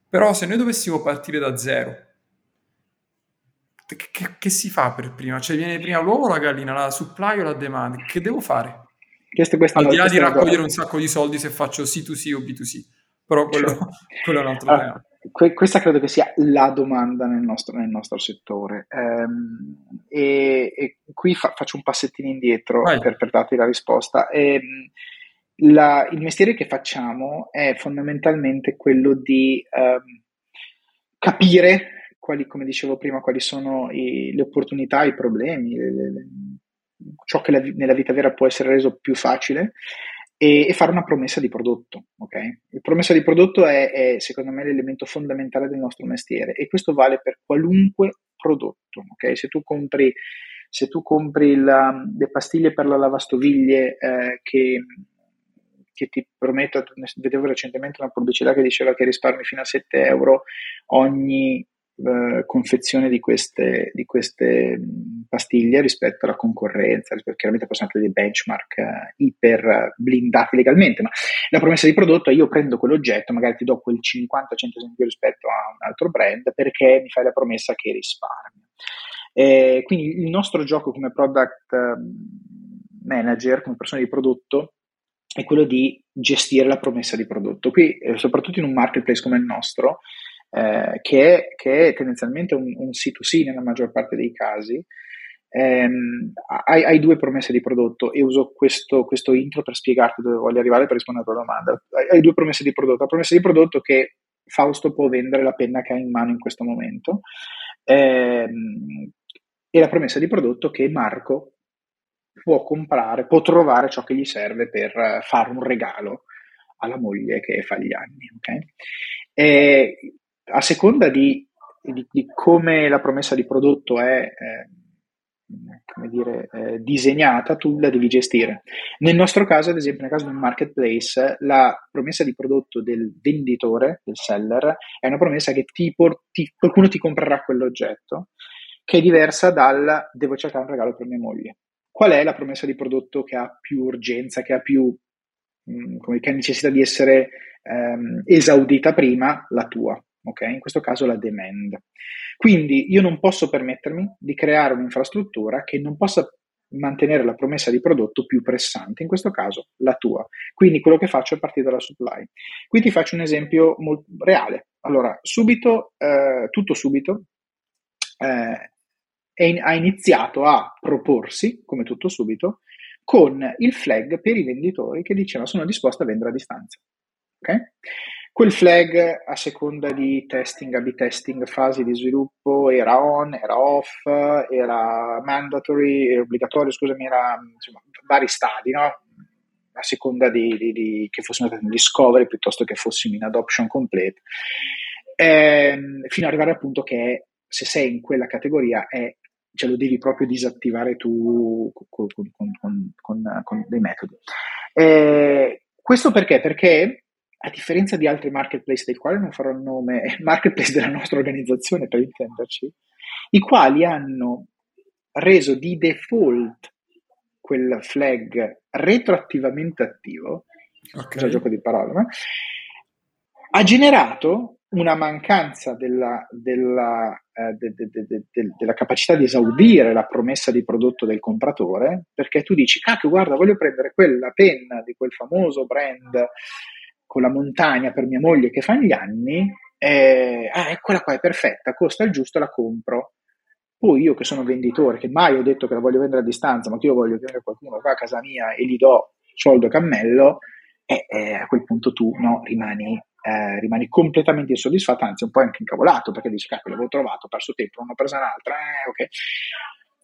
Però se noi dovessimo partire da zero, che, che, che si fa per prima? Cioè viene prima l'uovo o la gallina, la supply o la demand? Che devo fare? Questa, questa Al di là di raccogliere un sacco di soldi se faccio C to C o B to C, però quello, cioè. quello è un altro ah. tema. Questa credo che sia la domanda nel nostro, nel nostro settore ehm, e, e qui fa, faccio un passettino indietro right. per, per darti la risposta. Ehm, la, il mestiere che facciamo è fondamentalmente quello di ehm, capire quali, come dicevo prima, quali sono i, le opportunità, i problemi, le, le, ciò che la, nella vita vera può essere reso più facile e fare una promessa di prodotto, ok? La promessa di prodotto è, è secondo me l'elemento fondamentale del nostro mestiere e questo vale per qualunque prodotto, ok? Se tu compri, se tu compri la, le pastiglie per la lavastoviglie eh, che, che ti prometto, vedevo recentemente una pubblicità che diceva che risparmi fino a sette euro ogni eh, confezione di queste, di queste pastiglie rispetto alla concorrenza, perché chiaramente possono essere dei benchmark eh, iper blindati legalmente, ma la promessa di prodotto è: io prendo quell'oggetto, magari ti do quel cinquanta centesimi in più rispetto a un altro brand perché mi fai la promessa che risparmio. Eh, quindi il nostro gioco come product manager, come persona di prodotto, è quello di gestire la promessa di prodotto. Qui, eh, soprattutto in un marketplace come il nostro, eh, che, è, che è tendenzialmente un, un C due C nella maggior parte dei casi, ehm, hai, hai due promesse di prodotto, e uso questo, questo intro per spiegarti dove voglio arrivare per rispondere alla tua domanda. Hai, hai due promesse di prodotto. La promessa di prodotto che Fausto può vendere la penna che ha in mano in questo momento, ehm, e la promessa di prodotto che Marco può comprare, può trovare ciò che gli serve per fare un regalo alla moglie che fa gli anni. Okay? E a seconda di, di, di come la promessa di prodotto è eh, come dire, eh, disegnata, tu la devi gestire. Nel nostro caso, ad esempio, nel caso di un marketplace, la promessa di prodotto del venditore, del seller, è una promessa che ti por- ti, qualcuno ti comprerà quell'oggetto, che è diversa dal devo cercare un regalo per mia moglie. Qual è la promessa di prodotto che ha più urgenza, che ha più mh, come che ha necessità di essere ehm, esaudita prima? La tua, ok? In questo caso la demand. Quindi io non posso permettermi di creare un'infrastruttura che non possa mantenere la promessa di prodotto più pressante, in questo caso la tua. Quindi quello che faccio è partire dalla supply. Qui ti faccio un esempio molto reale. Allora, subito, eh, tutto subito, eh, ha iniziato a proporsi, come tutto subito, con il flag per i venditori che diceva sono disposto a vendere a distanza. Okay? Quel flag, a seconda di testing, A/B testing, fasi di sviluppo, era on, era off, era mandatory, era obbligatorio, scusami, era insomma, vari stadi, no? A seconda di, di, di che fossimo in discovery piuttosto che fossimo in adoption complete, ehm, fino ad arrivare al punto che se sei in quella categoria è ce lo devi proprio disattivare tu con, con, con, con, con dei metodi. Eh, questo perché? Perché, a differenza di altri marketplace, del quale non farò il nome, marketplace della nostra organizzazione per intenderci, i quali hanno reso di default quel flag retroattivamente attivo, okay, cioè gioco di parole, ma, ha generato una mancanza della, della, eh, de, de, de, de, de, della capacità di esaudire la promessa di prodotto del compratore, perché tu dici, cacchio, guarda, voglio prendere quella penna di quel famoso brand con la montagna per mia moglie che fa gli anni, eh, ah, eccola qua, è perfetta, costa il giusto, la compro. Poi io che sono venditore, che mai ho detto che la voglio vendere a distanza, ma che io voglio che qualcuno va a casa mia e gli do soldo cammello, e eh, eh, a quel punto tu no, rimani... Eh, rimani completamente insoddisfatto, anzi un po' anche incavolato, perché dici, cacchio, l'avevo trovato, ho perso tempo, non ho preso un'altra, eh, ok.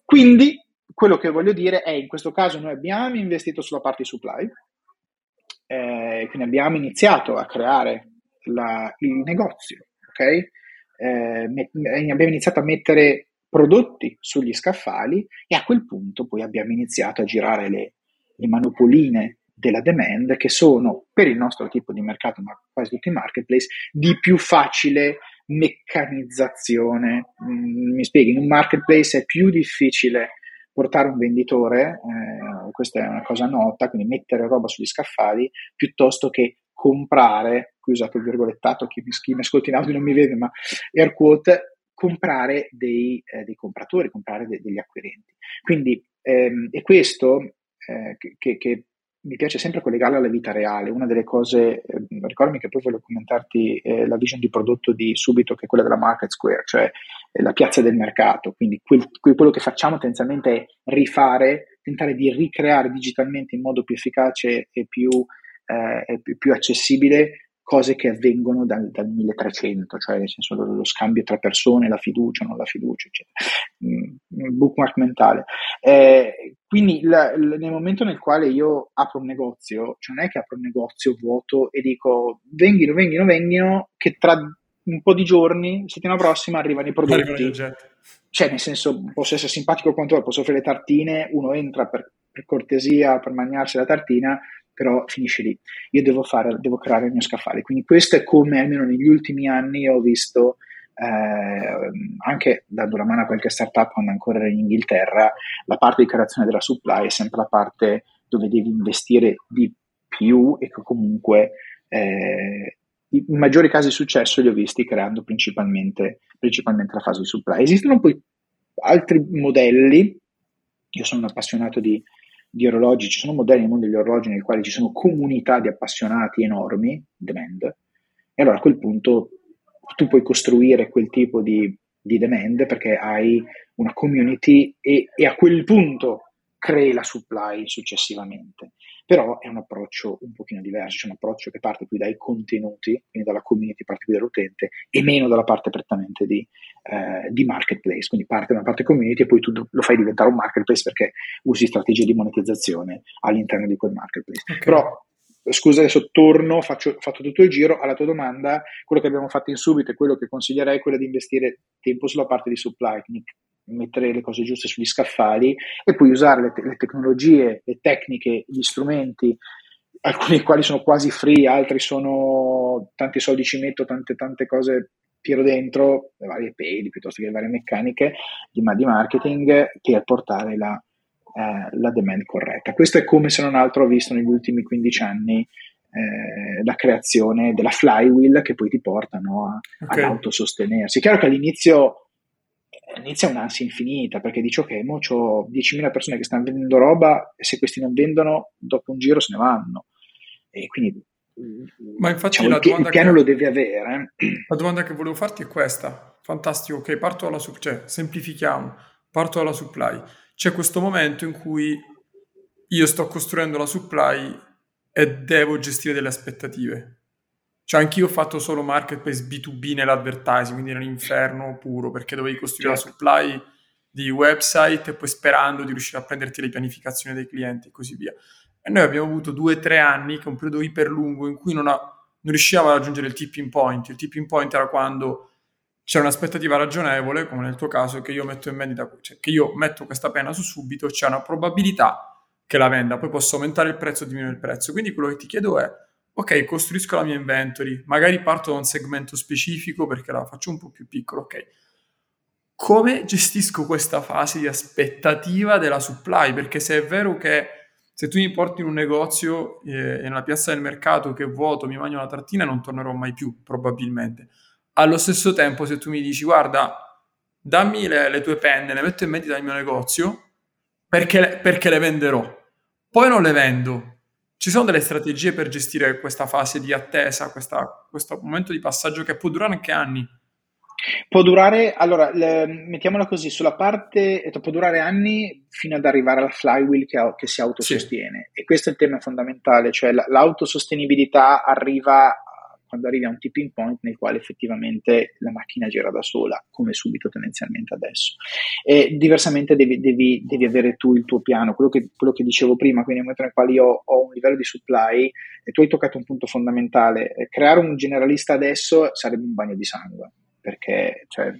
Quindi quello che voglio dire è, in questo caso noi abbiamo investito sulla parte supply, eh, quindi abbiamo iniziato a creare la, il negozio, ok, eh, met, abbiamo iniziato a mettere prodotti sugli scaffali, e a quel punto poi abbiamo iniziato a girare le, le manopoline della demand, che sono, per il nostro tipo di mercato, ma quasi tutti i marketplace, di più facile meccanizzazione. Mm, mi spieghi, in un marketplace è più difficile portare un venditore, eh, questa è una cosa nota, quindi mettere roba sugli scaffali, piuttosto che comprare, qui ho usato il virgolettato, chi mi, chi mi ascolta in audio non mi vede, ma air quote, comprare dei, eh, dei compratori, comprare de, degli acquirenti. Quindi ehm, è questo eh, che, che mi piace sempre collegarla alla vita reale. Una delle cose, eh, ricordami che poi voglio commentarti eh, la vision di prodotto di Subito, che è quella della Market Square, cioè eh, la piazza del mercato. Quindi quel, quello che facciamo tendenzialmente è rifare, tentare di ricreare digitalmente in modo più efficace e più, eh, e più, più accessibile cose che avvengono dal, dal milletrecento, cioè nel senso lo, lo scambio tra persone, la fiducia, non la fiducia, eccetera. Mm, bookmark mentale. Eh, quindi la, la, nel momento nel quale io apro un negozio, cioè non è che apro un negozio vuoto e dico venghino, venghino, venghino, che tra un po' di giorni, settimana prossima, arrivano i prodotti. Arrivano gli oggetti. Cioè nel senso, posso essere simpatico quanto vuoi, posso offrire le tartine, uno entra per, per cortesia, per mangiarsi la tartina, però finisce lì. Io devo fare, devo creare il mio scaffale. Quindi questo è come, almeno negli ultimi anni, ho visto eh, anche dando una mano a qualche startup quando ancora era in Inghilterra, la parte di creazione della supply è sempre la parte dove devi investire di più e che comunque eh, i maggiori casi di successo li ho visti creando principalmente, principalmente la fase di supply. Esistono poi altri modelli, io sono un appassionato di, di orologi, ci sono modelli nel mondo degli orologi nel quale ci sono comunità di appassionati enormi, demand, e allora a quel punto tu puoi costruire quel tipo di, di demand perché hai una community e, e a quel punto crei la supply successivamente. Però è un approccio un pochino diverso, c'è un approccio che parte più dai contenuti, quindi dalla community, parte più dall'utente e meno dalla parte prettamente di, eh, di marketplace, quindi parte da una parte community e poi tu lo fai diventare un marketplace perché usi strategie di monetizzazione all'interno di quel marketplace. Okay. Però, scusa adesso torno, faccio, fatto tutto il giro, alla tua domanda, quello che abbiamo fatto in Subito e quello che consiglierei è quello di investire tempo sulla parte di supply, quindi mettere le cose giuste sugli scaffali e poi usare le, te- le tecnologie, le tecniche, gli strumenti, alcuni dei quali sono quasi free, altri sono tanti soldi ci metto, tante tante cose tiro dentro, le varie pay piuttosto che le varie meccaniche di, di marketing per portare la, eh, la demand corretta. Questo è come se non altro ho visto negli ultimi quindici anni Eh, la creazione della flywheel che poi ti porta, no, a, okay, ad autosostenersi. È chiaro che all'inizio inizia un'ansia infinita perché dici ok, mo c'ho diecimila persone che stanno vendendo roba e se questi non vendono dopo un giro se ne vanno, e quindi ma infatti diciamo, la domanda il piano che, lo devi avere. La domanda che volevo farti è questa: fantastico, ok, parto dalla supply, cioè, semplifichiamo, parto dalla supply, c'è questo momento in cui io sto costruendo la supply e devo gestire delle aspettative. Cioè anch'io ho fatto solo marketplace B due B nell'advertising, quindi era un inferno puro perché dovevi costruire, certo, la supply di website e poi sperando di riuscire a prenderti le pianificazioni dei clienti e così via. E noi abbiamo avuto due o tre anni, che è un periodo iper lungo, in cui non, ha, non riuscivamo a raggiungere il tipping point. Il tipping point era quando c'era un'aspettativa ragionevole, come nel tuo caso, che io metto in vendita, cioè che io metto questa penna su Subito, c'è una probabilità che la venda, poi posso aumentare il prezzo o diminuire il prezzo. Quindi quello che ti chiedo è, ok, costruisco la mia inventory, magari parto da un segmento specifico perché la faccio un po' più piccola, ok. Come gestisco questa fase di aspettativa della supply? Perché se è vero che se tu mi porti in un negozio eh, nella piazza del mercato che è vuoto, mi mangio una tartina e non tornerò mai più, probabilmente. Allo stesso tempo se tu mi dici, guarda, dammi le, le tue penne, le metto in vendita nel mio negozio, Perché, perché le venderò, poi non le vendo. Ci sono delle strategie per gestire questa fase di attesa, questa, questo momento di passaggio che può durare anche anni? Può durare, allora, le, mettiamola così, sulla parte, può durare anni fino ad arrivare alla flywheel che, che si autosostiene. Sì. E questo è il tema fondamentale, cioè l'autosostenibilità arriva quando arrivi a un tipping point nel quale effettivamente la macchina gira da sola, come Subito tendenzialmente adesso. E diversamente devi, devi, devi avere tu il tuo piano, quello che, quello che dicevo prima, quindi nel momento nel quale io ho un livello di supply, e tu hai toccato un punto fondamentale, creare un generalista adesso sarebbe un bagno di sangue, perché cioè,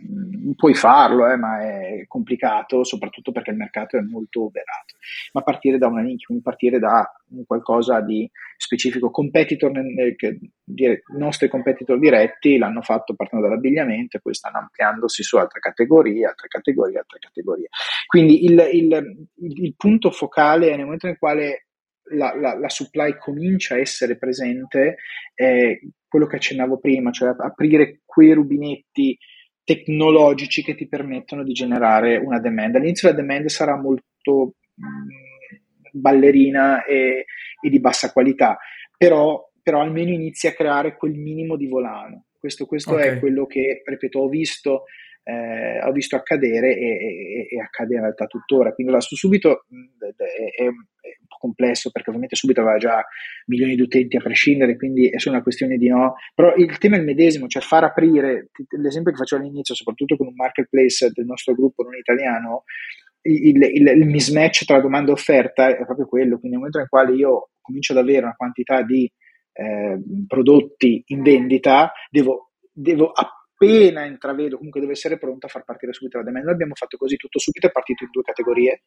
puoi farlo, eh, ma è complicato, soprattutto perché il mercato è molto verato. Ma partire da una nicchia, quindi partire da qualcosa di specifico. Competitor, che, dire, i nostri competitor diretti l'hanno fatto partendo dall'abbigliamento e poi stanno ampliandosi su altre categorie, altre categorie, altre categorie. Quindi il, il, il punto focale è nel momento nel quale la, la, la supply comincia a essere presente, eh, quello che accennavo prima, cioè aprire quei rubinetti tecnologici che ti permettono di generare una demand. All'inizio la demand sarà molto mh, ballerina e, e di bassa qualità, però, però almeno inizi a creare quel minimo di volano. Questo, questo okay. È quello che, ripeto, ho visto, eh, ho visto accadere e, e, e accade in realtà tuttora. Quindi la su Subito è, è, è complesso perché ovviamente Subito aveva già milioni di utenti a prescindere, quindi è solo una questione di no, però il tema è il medesimo, cioè far aprire, l'esempio che facevo all'inizio soprattutto con un marketplace del nostro gruppo non italiano, il, il, il mismatch tra domanda e offerta è proprio quello, quindi nel momento nel quale io comincio ad avere una quantità di eh, prodotti in vendita, devo, devo appena intravedo, comunque devo essere pronto a far partire subito la demand. Noi abbiamo fatto così, tutto Subito è partito in due categorie,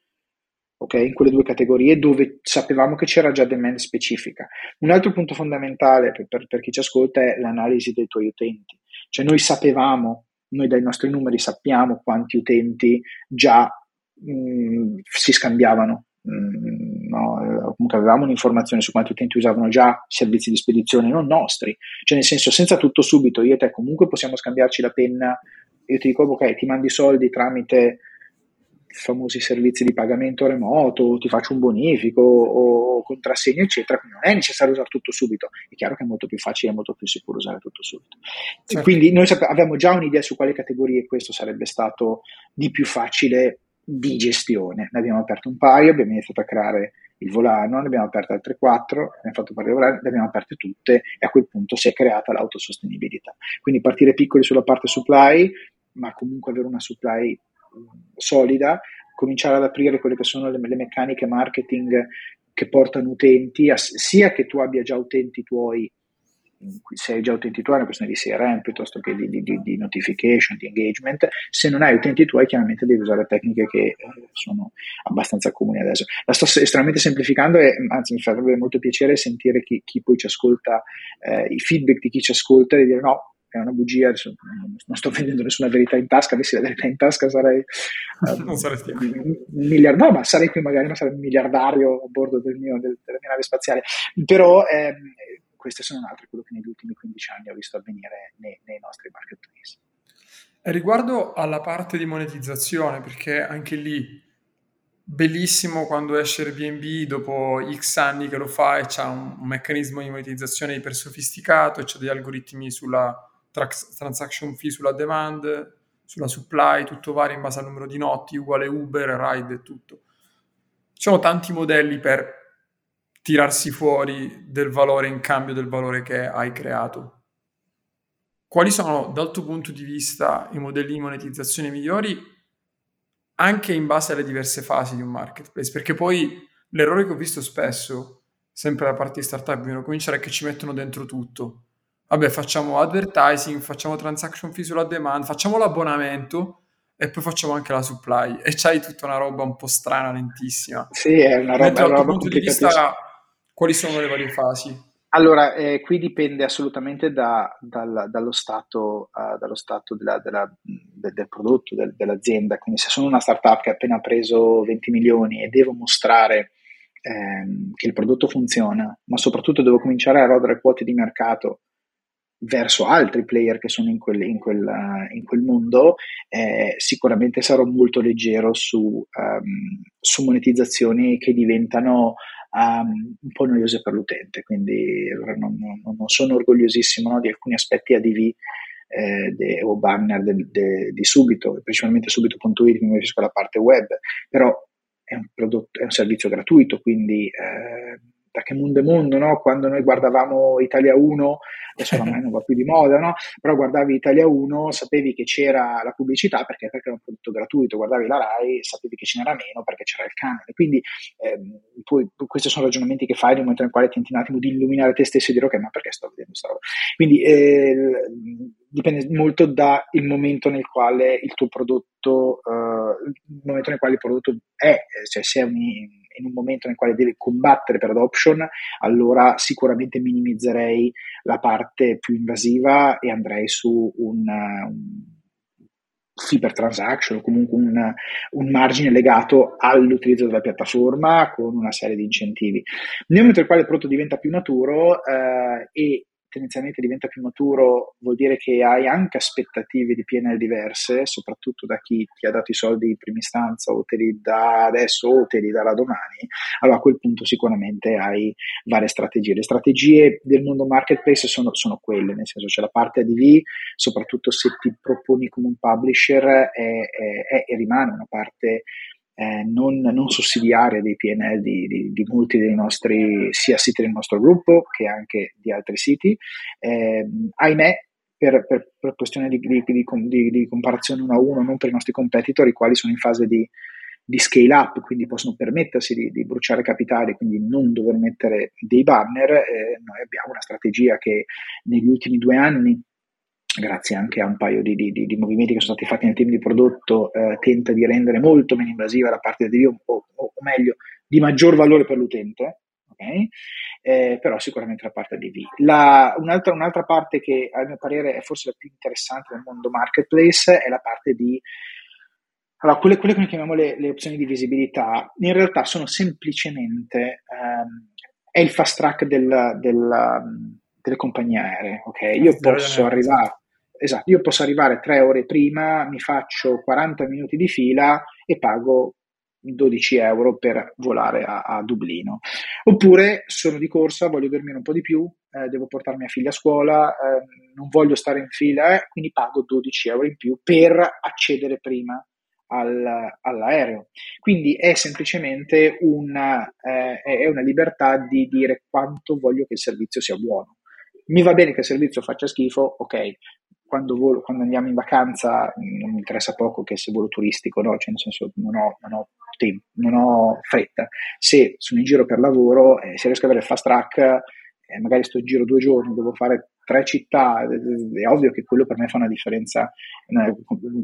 ok, in quelle due categorie dove sapevamo che c'era già demand specifica. Un altro punto fondamentale per, per, per chi ci ascolta è l'analisi dei tuoi utenti, cioè noi sapevamo Noi dai nostri numeri sappiamo quanti utenti già mh, si scambiavano, mh, no? Comunque avevamo un'informazione su quanti utenti usavano già servizi di spedizione non nostri, cioè nel senso, senza tutto subito io e te comunque possiamo scambiarci la penna, io ti dico ok, ti mando i soldi tramite famosi servizi di pagamento remoto, ti faccio un bonifico o contrassegno eccetera, quindi non è necessario usare tutto subito, è chiaro che è molto più facile e molto più sicuro usare tutto subito, certo. Quindi noi sap- abbiamo già un'idea su quale categorie questo sarebbe stato di più facile di gestione, ne abbiamo aperto un paio, abbiamo iniziato a creare il volano, ne abbiamo aperte altre quattro, ne abbiamo fatto parlare, ne abbiamo aperte tutte e a quel punto si è creata l'autosostenibilità, quindi partire piccoli sulla parte supply ma comunque avere una supply solida, cominciare ad aprire quelle che sono le, le meccaniche marketing che portano utenti, a, sia che tu abbia già utenti tuoi, sei già utenti tuoi, è una questione di C R M piuttosto che di, di, di notification, di engagement. Se non hai utenti tuoi chiaramente devi usare tecniche che sono abbastanza comuni adesso. La sto estremamente semplificando e anzi mi farebbe molto piacere sentire chi, chi poi ci ascolta, eh, i feedback di chi ci ascolta e dire no, è una bugia, non sto vendendo nessuna verità in tasca, avessi la verità in tasca sarei um, non saresti miliardario, ma sarei qui magari, ma sarei un miliardario a bordo del mio, del, della mia nave spaziale, però ehm, queste sono altre quello che negli ultimi quindici anni ho visto avvenire nei, nei nostri marketplace. E riguardo alla parte di monetizzazione, perché anche lì bellissimo quando esce Airbnb dopo X anni che lo fa e c'ha un, un meccanismo di monetizzazione iper sofisticato e c'ha degli algoritmi sulla transaction fee, sulla demand, sulla supply, tutto varia in base al numero di notti, uguale Uber, Ride e tutto. Ci sono tanti modelli per tirarsi fuori del valore in cambio del valore che hai creato. Quali sono, dal tuo punto di vista, i modelli di monetizzazione migliori anche in base alle diverse fasi di un marketplace? Perché poi l'errore che ho visto spesso, sempre da parte di startup, prima di cominciare, è che ci mettono dentro tutto. Vabbè, facciamo advertising, facciamo transaction fee sulla demand, facciamo l'abbonamento e poi facciamo anche la supply. E c'hai tutta una roba un po' strana, lentissima. Sì, è una roba, mentre dal tuo punto di vista, quali sono le varie fasi? Allora, eh, qui dipende assolutamente da, dal, dallo stato, uh, dallo stato della, della, del, del prodotto, del, dell'azienda. Quindi se sono una startup che ha appena preso venti milioni e devo mostrare ehm, che il prodotto funziona, ma soprattutto devo cominciare a rodere quote di mercato verso altri player che sono in quel, in quel, uh, in quel mondo, eh, sicuramente sarò molto leggero su, um, su monetizzazioni che diventano Um, un po' noiose per l'utente, quindi non, non, non sono orgogliosissimo, no, di alcuni aspetti A D V eh, de, o banner de, de, di Subito, principalmente Subito punto it, mi riferisco alla parte web, però è un prodotto, è un servizio gratuito, quindi eh, da che mondo è mondo, no? Quando noi guardavamo Italia uno, adesso ormai non va più di moda, no? Però guardavi Italia uno, sapevi che c'era la pubblicità perché, perché era un prodotto gratuito, guardavi la Rai, sapevi che ce n'era meno perché c'era il canale, quindi ehm, poi questi sono ragionamenti che fai nel momento in cui tenti un attimo di illuminare te stesso e dire ok, ma perché sto vedendo questa roba? Quindi eh, dipende molto dal momento nel quale il tuo prodotto, eh, il momento nel quale il prodotto è, cioè se è un in un momento nel quale deve combattere per adoption, allora sicuramente minimizzerei la parte più invasiva e andrei su un, un fee per transaction o comunque un, un margine legato all'utilizzo della piattaforma con una serie di incentivi. Nel momento nel quale il prodotto diventa più maturo eh, e tendenzialmente diventa più maturo, vuol dire che hai anche aspettative di P and L diverse, soprattutto da chi ti ha dato i soldi in prima istanza o te li dà adesso o te li darà domani, allora a quel punto sicuramente hai varie strategie. Le strategie del mondo marketplace sono, sono quelle, nel senso c'è cioè la parte A D V, soprattutto se ti proponi come un publisher e rimane una parte Eh, non, non sussidiaria dei P and L di, di, di molti dei nostri sia siti del nostro gruppo che anche di altri siti, eh, ahimè per, per, per questione di, di, di, di comparazione uno a uno, non per i nostri competitor, i quali sono in fase di, di scale up, quindi possono permettersi di, di bruciare capitale, quindi non dover mettere dei banner. Eh, noi abbiamo una strategia che negli ultimi due anni, grazie anche a un paio di, di, di movimenti che sono stati fatti nel team di prodotto, eh, tenta di rendere molto meno invasiva la parte di A D V, o, o meglio, di maggior valore per l'utente, okay? eh, però sicuramente la parte A D V. La, un'altra, un'altra parte che a mio parere è forse la più interessante del mondo marketplace è la parte di, allora, quelle, quelle che noi chiamiamo le, le opzioni di visibilità, in realtà sono semplicemente ehm, è il fast track del, del, delle compagnie aeree, ok? Io posso arrivare, esatto, io posso arrivare tre ore prima, mi faccio quaranta minuti di fila e pago dodici euro per volare a, a Dublino. Oppure sono di corsa, voglio dormire un po' di più, eh, devo portare mia figlia a scuola, eh, non voglio stare in fila, eh, quindi pago dodici euro in più per accedere prima al, all'aereo. Quindi è semplicemente una, eh, è una libertà di dire quanto voglio che il servizio sia buono. Mi va bene che il servizio faccia schifo, ok. Quando, volo, quando andiamo in vacanza non mi interessa poco che se volo turistico, no? Cioè nel senso non ho, non ho tempo, non ho fretta. Se sono in giro per lavoro, eh, se riesco ad avere il fast track, eh, magari sto in giro due giorni, devo fare tre città, eh, è ovvio che quello per me fa una differenza eh,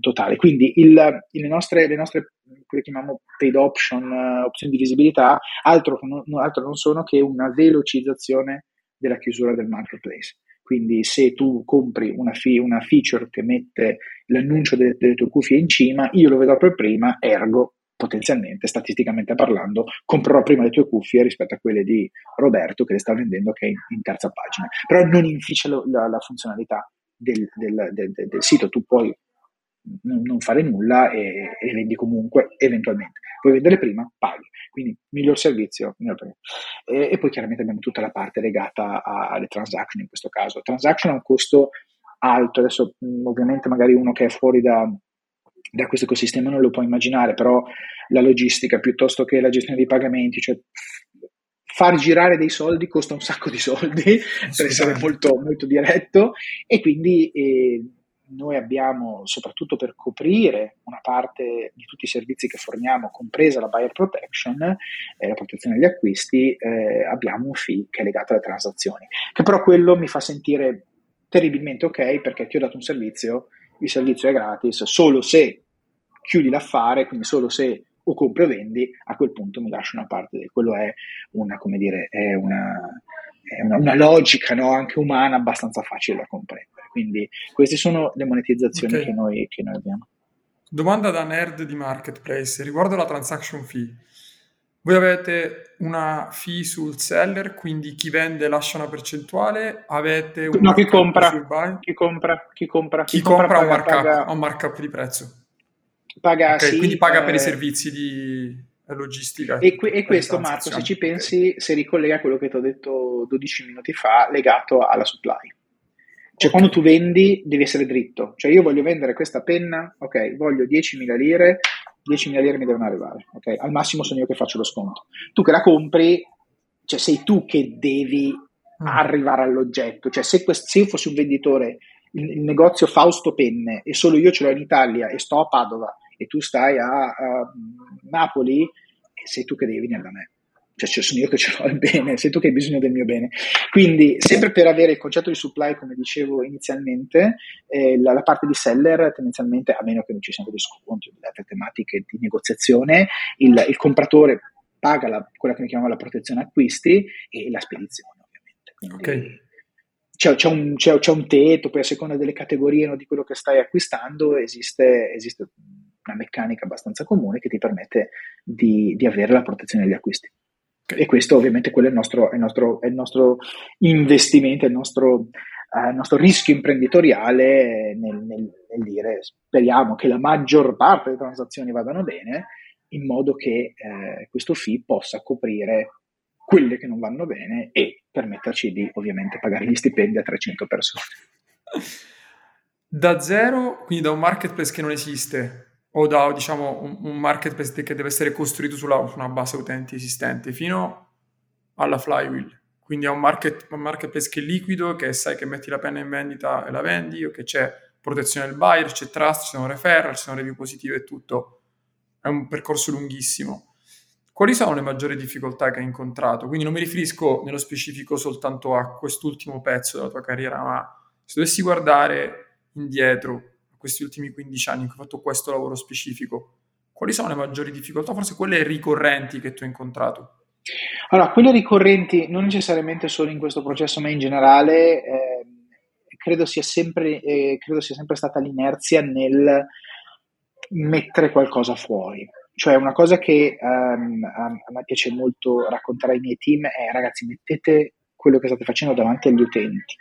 totale. Quindi il, le nostre, le nostre quelle che chiamiamo paid option, uh, opzioni di visibilità, altro, no, altro non sono che una velocizzazione della chiusura del marketplace. Quindi se tu compri una, fi- una feature che mette l'annuncio delle, delle tue cuffie in cima, io lo vedrò per prima, ergo, potenzialmente, statisticamente parlando, comprerò prima le tue cuffie rispetto a quelle di Roberto che le sta vendendo che è in, in terza pagina. Però non inficia la, la, la funzionalità del, del, del, del, del sito, tu puoi n- non fare nulla e, e vendi comunque eventualmente. Puoi vendere prima, paghi. Quindi miglior servizio, miglior premio. E, e poi chiaramente abbiamo tutta la parte legata a, alle transaction in questo caso. Transaction ha un costo alto, adesso ovviamente magari uno che è fuori da, da questo ecosistema non lo può immaginare, però la logistica piuttosto che la gestione dei pagamenti, cioè far girare dei soldi costa un sacco di soldi, per essere molto, molto diretto, e quindi... Eh, noi abbiamo, soprattutto per coprire una parte di tutti i servizi che forniamo, compresa la buyer protection, eh, la protezione degli acquisti, eh, abbiamo un fee che è legato alle transazioni, che però quello mi fa sentire terribilmente ok, perché ti ho dato un servizio, il servizio è gratis, solo se chiudi l'affare, quindi solo se o compri o vendi, a quel punto mi lascio una parte di quello, è una, come dire, è una, è una, una logica, no? Anche umana abbastanza facile da comprendere. Quindi queste sono le monetizzazioni okay. che, noi, che noi abbiamo. Domanda da nerd di marketplace riguardo la transaction fee. Voi avete una fee sul seller, quindi chi vende lascia una percentuale, avete una no, chi compra, chi compra, chi compra, chi, chi compra, compra paga, un markup, paga... un markup di prezzo. Paga, okay, sì, quindi paga eh, per i servizi di logistica. E, que- e questo, Marco, se ci pensi, okay. si ricollega a quello che ti ho detto dodici minuti fa, legato alla supply. Cioè okay. quando tu vendi devi essere dritto. Cioè io voglio vendere questa penna, ok, voglio diecimila lire, diecimila lire mi devono arrivare, ok? Al massimo sono io che faccio lo sconto. Tu che la compri, cioè sei tu che devi mm. arrivare all'oggetto. Cioè se, quest- se io fossi un venditore, il, il negozio Fausto Penne, e solo io ce l'ho in Italia e sto a Padova, e tu stai a, a Napoli, e sei tu che devi venire da me, cioè, cioè sono io che ce l'ho il bene, sei tu che hai bisogno del mio bene. Quindi sempre per avere il concetto di supply, come dicevo inizialmente, eh, la, la parte di seller tendenzialmente, a meno che non ci siano degli sconti o delle tematiche di negoziazione, il, il compratore paga la, quella che noi chiamiamo la protezione acquisti e la spedizione ovviamente. Quindi, ok. C'è, c'è, un, c'è, c'è un tetto, poi a seconda delle categorie, no, di quello che stai acquistando esiste, esiste una meccanica abbastanza comune che ti permette di, di avere la protezione degli acquisti. Okay. E questo ovviamente quello è il nostro, è il nostro, è il nostro investimento, è il nostro, eh, il nostro rischio imprenditoriale nel, nel, nel dire speriamo che la maggior parte delle transazioni vadano bene, in modo che eh, questo fee possa coprire quelle che non vanno bene e permetterci di ovviamente pagare gli stipendi a trecento persone. Da zero, quindi da un marketplace che non esiste, o da diciamo un, un marketplace che deve essere costruito sulla, su una base utenti esistente, fino alla flywheel, quindi a un, market, un marketplace che è liquido, che sai che metti la penna in vendita e la vendi, o che c'è protezione del buyer, c'è trust, ci sono referral, ci sono review positive e tutto. È un percorso lunghissimo. Quali sono le maggiori difficoltà che hai incontrato? Quindi non mi riferisco nello specifico soltanto a quest'ultimo pezzo della tua carriera, ma se dovessi guardare indietro a questi ultimi quindici anni in cui hai fatto questo lavoro specifico, quali sono le maggiori difficoltà, forse quelle ricorrenti che tu hai incontrato? Allora, quelle ricorrenti, non necessariamente solo in questo processo, ma in generale, eh, credo sia sempre, eh, credo sia sempre stata l'inerzia nel mettere qualcosa fuori. Cioè, una cosa che um, a, a me piace molto raccontare ai miei team è: ragazzi, mettete quello che state facendo davanti agli utenti.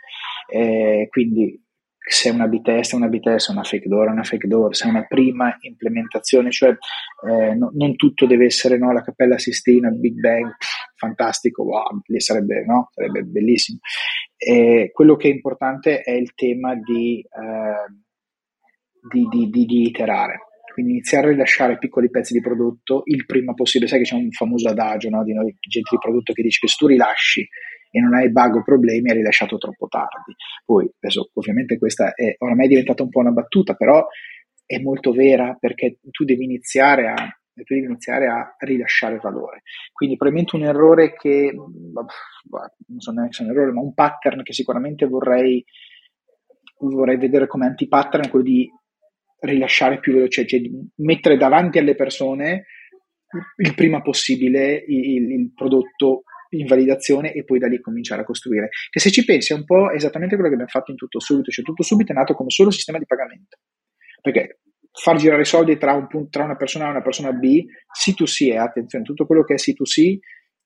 Eh, quindi se è una B-test, è una B-test, una fake door, è una fake door, se è una prima implementazione, cioè eh, no, non tutto deve essere, no, la Cappella Sistina, Big Bang, fantastico, wow, lì sarebbe, no, sarebbe bellissimo. Eh, quello che è importante è il tema di, eh, di, di, di, di iterare. Quindi iniziare a rilasciare piccoli pezzi di prodotto il prima possibile. Sai che c'è un famoso adagio, no, di noi gente di prodotto che dice che se tu rilasci e non hai bug o problemi hai rilasciato troppo tardi. Poi adesso ovviamente questa è oramai diventata un po' una battuta, però è molto vera, perché tu devi iniziare a, tu devi iniziare a rilasciare valore. Quindi probabilmente un errore che, non so neanche se è un errore, ma un pattern che sicuramente vorrei, vorrei vedere come antipattern è quello di rilasciare più veloce, cioè mettere davanti alle persone il prima possibile il, il prodotto in validazione e poi da lì cominciare a costruire. Che se ci pensi è un po' esattamente quello che abbiamo fatto in TuttoSubito, cioè TuttoSubito è nato come solo sistema di pagamento, perché far girare i soldi tra, un punto, tra una persona A e una persona B, C due C è, attenzione, tutto quello che è C due C,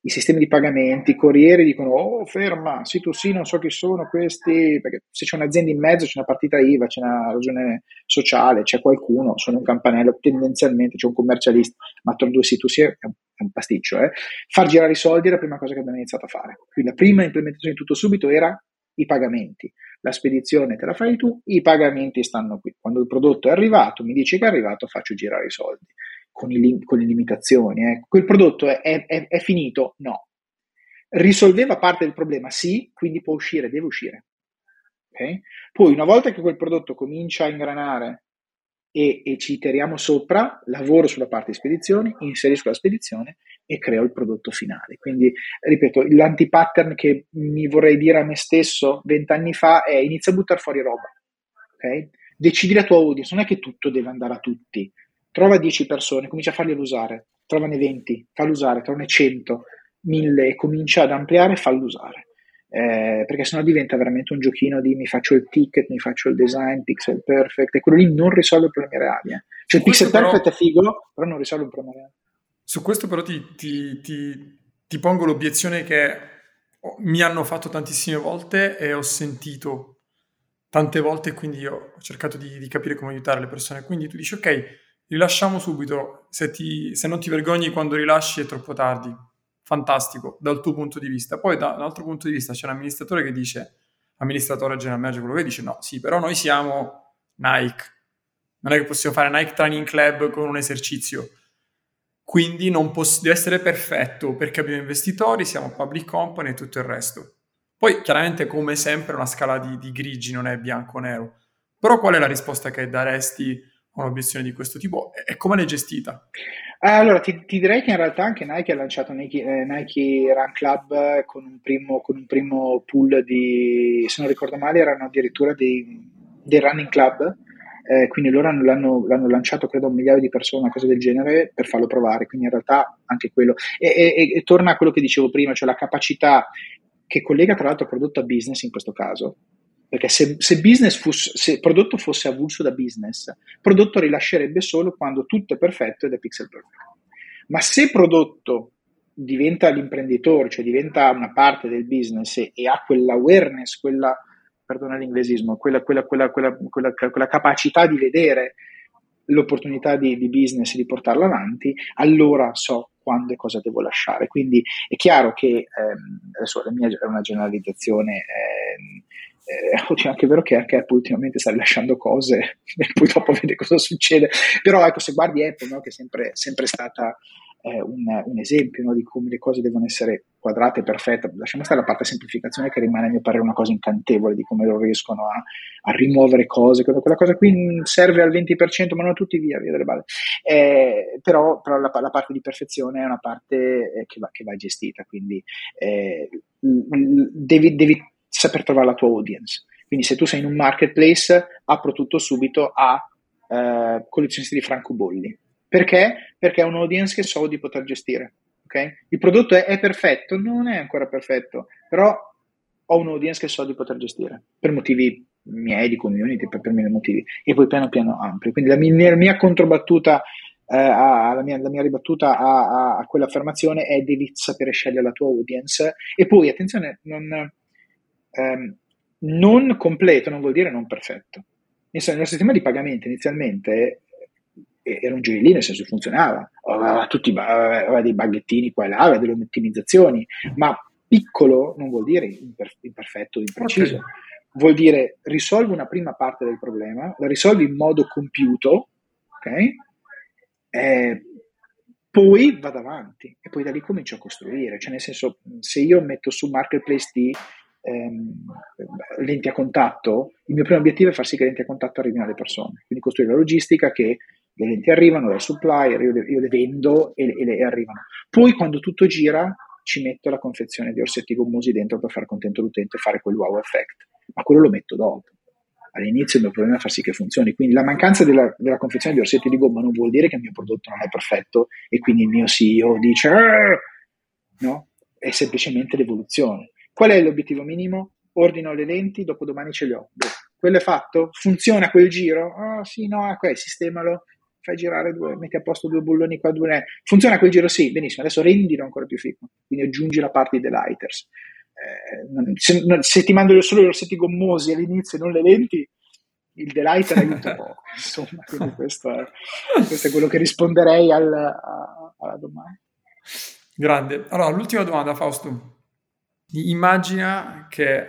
i sistemi di pagamenti, i corrieri dicono oh ferma, C due C non so chi sono questi, perché se c'è un'azienda in mezzo c'è una partita I V A, c'è una ragione sociale, c'è qualcuno, suona un campanello, tendenzialmente c'è un commercialista, ma tra due C due C è un pasticcio. Eh? Far girare i soldi è la prima cosa che abbiamo iniziato a fare, quindi la prima implementazione di TuttoSubito era i pagamenti, la spedizione te la fai tu, i pagamenti stanno qui, quando il prodotto è arrivato mi dici che è arrivato, faccio girare i soldi. Con, i, con le limitazioni, eh. Quel prodotto è, è, è finito? No. Risolveva parte del problema? Sì, quindi può uscire, deve uscire. Okay? Poi una volta che quel prodotto comincia a ingranare e, e ci iteriamo sopra, lavoro sulla parte di spedizioni, inserisco la spedizione e creo il prodotto finale. Quindi, ripeto, l'antipattern che mi vorrei dire a me stesso vent'anni fa è: inizia a buttare fuori roba. Okay? Decidi la tua audience, non è che tutto deve andare a tutti. Trova dieci persone, comincia a farle usare, trovane venti, fallo usare, trovane cento, mille, e comincia ad ampliare e fallo usare. Eh, perché sennò diventa veramente un giochino di mi faccio il ticket, mi faccio il design, pixel perfect, e quello lì non risolve i problemi reali. Eh. Cioè il pixel però, perfect è figo, però non risolve il problema reale. Su questo però ti, ti, ti, ti pongo l'obiezione che mi hanno fatto tantissime volte e ho sentito tante volte, quindi io ho cercato di, di capire come aiutare le persone. Quindi tu dici ok, rilasciamo subito, se, ti, se non ti vergogni quando rilasci è troppo tardi, fantastico dal tuo punto di vista. Poi da un altro punto di vista c'è un amministratore che dice, amministratore general manager, quello che dice no, sì, però noi siamo Nike, non è che possiamo fare Nike Training Club con un esercizio, quindi non poss- deve essere perfetto perché abbiamo investitori, siamo public company e tutto il resto. Poi chiaramente come sempre una scala di, di grigi, non è bianco o nero, però qual è la risposta che daresti un'obiezione di questo tipo e come l'hai gestita? Allora ti, ti direi che in realtà anche Nike ha lanciato Nike, eh, Nike Run Club con un primo con un primo pool di, se non ricordo male erano addirittura dei, dei running club, eh, quindi loro hanno, l'hanno, l'hanno lanciato credo un migliaio di persone, una cosa del genere, per farlo provare, quindi in realtà anche quello e, e, e torna a quello che dicevo prima, cioè la capacità che collega tra l'altro prodotto a business in questo caso. Perché se, se, business fosse, se prodotto fosse avulso da business, prodotto rilascerebbe solo quando tutto è perfetto ed è pixel perfect. Ma se prodotto diventa l'imprenditore, cioè diventa una parte del business e, e ha quell'awareness, quella, perdona l'inglesismo, quella, quella, quella, quella, quella, quella capacità di vedere l'opportunità di, di business e di portarla avanti, allora so quando e cosa devo lasciare. Quindi è chiaro che, ehm, adesso la mia è una generalizzazione, ehm, Eh, oddio, anche è vero che anche Apple ultimamente sta rilasciando cose e poi dopo vede cosa succede, però ecco, se guardi Apple, no, che è sempre, sempre stata eh, un, un esempio, no, di come le cose devono essere quadrate, perfette, lasciamo stare la parte semplificazione che rimane a mio parere una cosa incantevole, di come loro riescono a, a rimuovere cose, quella cosa qui serve al venti per cento ma non a tutti, via, via delle balle, eh, però, però la, la parte di perfezione è una parte eh, che, va, che va gestita, quindi eh, devi, devi saper trovare la tua audience. Quindi se tu sei in un marketplace, apro tutto subito a eh, collezionisti di francobolli. Perché? Perché è un audience che so di poter gestire. ok? Il prodotto è, è perfetto? Non è ancora perfetto, però ho un audience che so di poter gestire per motivi miei, di community, per, per mille motivi, e poi piano piano ampli. Quindi la mia, la mia controbattuta, eh, a, la, mia, la mia ribattuta a, a, a quell'affermazione è: devi sapere scegliere la tua audience. E poi, attenzione, non, ehm, non completo non vuol dire non perfetto. Insomma, nel sistema di pagamento inizialmente era un gioiellino, nel senso funzionava, aveva, tutti, aveva dei baghettini qua e là, aveva delle ottimizzazioni, ma piccolo non vuol dire imperfetto, impreciso. Okay. Vuol dire risolvi una prima parte del problema, la risolvi in modo compiuto, ok? Eh, poi vado avanti e poi da lì comincio a costruire. Cioè, nel senso, se io metto su marketplace di ehm, lenti a contatto, il mio primo obiettivo è far sì che le lenti a contatto arrivino alle persone, quindi costruire la logistica che le lenti arrivano, la supply, io le, io le vendo e le, e le arrivano. Poi quando tutto gira ci metto la confezione di orsetti gommosi dentro per far contento l'utente e fare quel wow effect. Ma quello lo metto dopo. All'inizio il mio problema è far sì che funzioni. Quindi la mancanza della, della confezione di orsetti di gomma non vuol dire che il mio prodotto non è perfetto e quindi il mio C E O dice no, è semplicemente l'evoluzione. Qual è l'obiettivo minimo? Ordino le lenti, dopodomani ce le ho. Beh, quello è fatto? Funziona quel giro? Ah, oh, sì, no, ok, sistemalo, fai girare due, metti a posto due bulloni qua, due. Funziona quel giro? Sì, benissimo, adesso rendilo ancora più figo. Quindi aggiungi la parte dei lighters. Eh, se, se ti mando solo gli orsetti gommosi all'inizio e non le lenti, il delight aiuta poco, insomma. Quindi questo è, questo è quello che risponderei al, a, alla domanda. Grande. Allora, l'ultima domanda, Fausto. Immagina che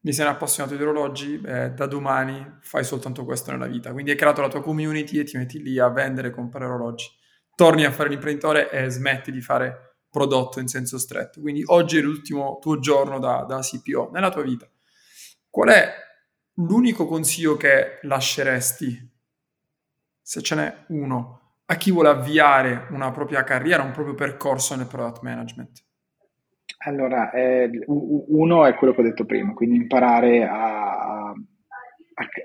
mi sei un appassionato di orologi, eh, da domani fai soltanto questo nella vita, quindi hai creato la tua community e ti metti lì a vendere e comprare orologi, torni a fare l'imprenditore e smetti di fare prodotto in senso stretto. Quindi oggi è l'ultimo tuo giorno da, da C P O nella tua vita. Qual è l'unico consiglio che lasceresti, se ce n'è uno, a chi vuole avviare una propria carriera, un proprio percorso nel product management? Allora, eh, uno è quello che ho detto prima, quindi imparare a, a,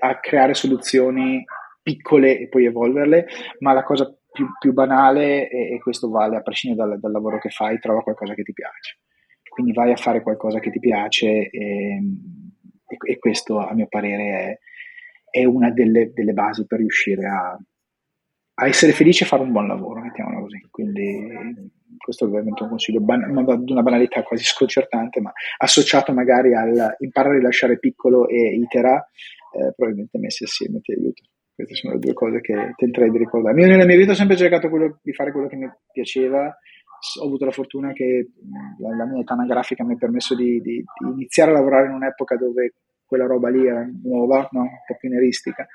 a creare soluzioni piccole e poi evolverle, ma la cosa Più, più banale, e, e questo vale a prescindere dal, dal lavoro che fai, trova qualcosa che ti piace. Quindi vai a fare qualcosa che ti piace, e, e, e questo a mio parere è, è una delle, delle basi per riuscire a, a essere felice e fare un buon lavoro, mettiamola così. Quindi questo è ovviamente un consiglio di ban- una banalità quasi sconcertante, ma associato magari al imparare a rilasciare piccolo e itera, eh, probabilmente messe assieme ti aiuta. Queste sono le due cose che tenterei di ricordare. Io nella mia vita ho sempre cercato quello, di fare quello che mi piaceva. Ho avuto la fortuna che la, la mia età anagrafica mi ha permesso di, di, di iniziare a lavorare in un'epoca dove quella roba lì era nuova, no? Un po' pionieristica,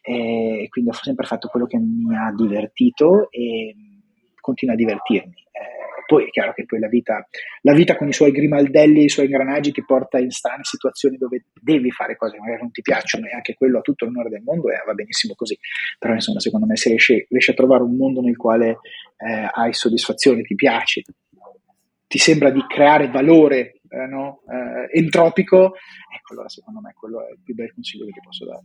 e quindi ho sempre fatto quello che mi ha divertito e continua a divertirmi. Eh, poi è chiaro che poi la vita, la vita con i suoi grimaldelli e i suoi ingranaggi ti porta in strane situazioni dove devi fare cose che magari non ti piacciono, e anche quello ha tutto l'onore del mondo e va benissimo così. Però insomma, secondo me, se riesci, riesci a trovare un mondo nel quale eh, hai soddisfazione, ti piace, ti sembra di creare valore eh, no? eh, entropico, ecco, allora secondo me quello è il più bel consiglio che ti posso dare.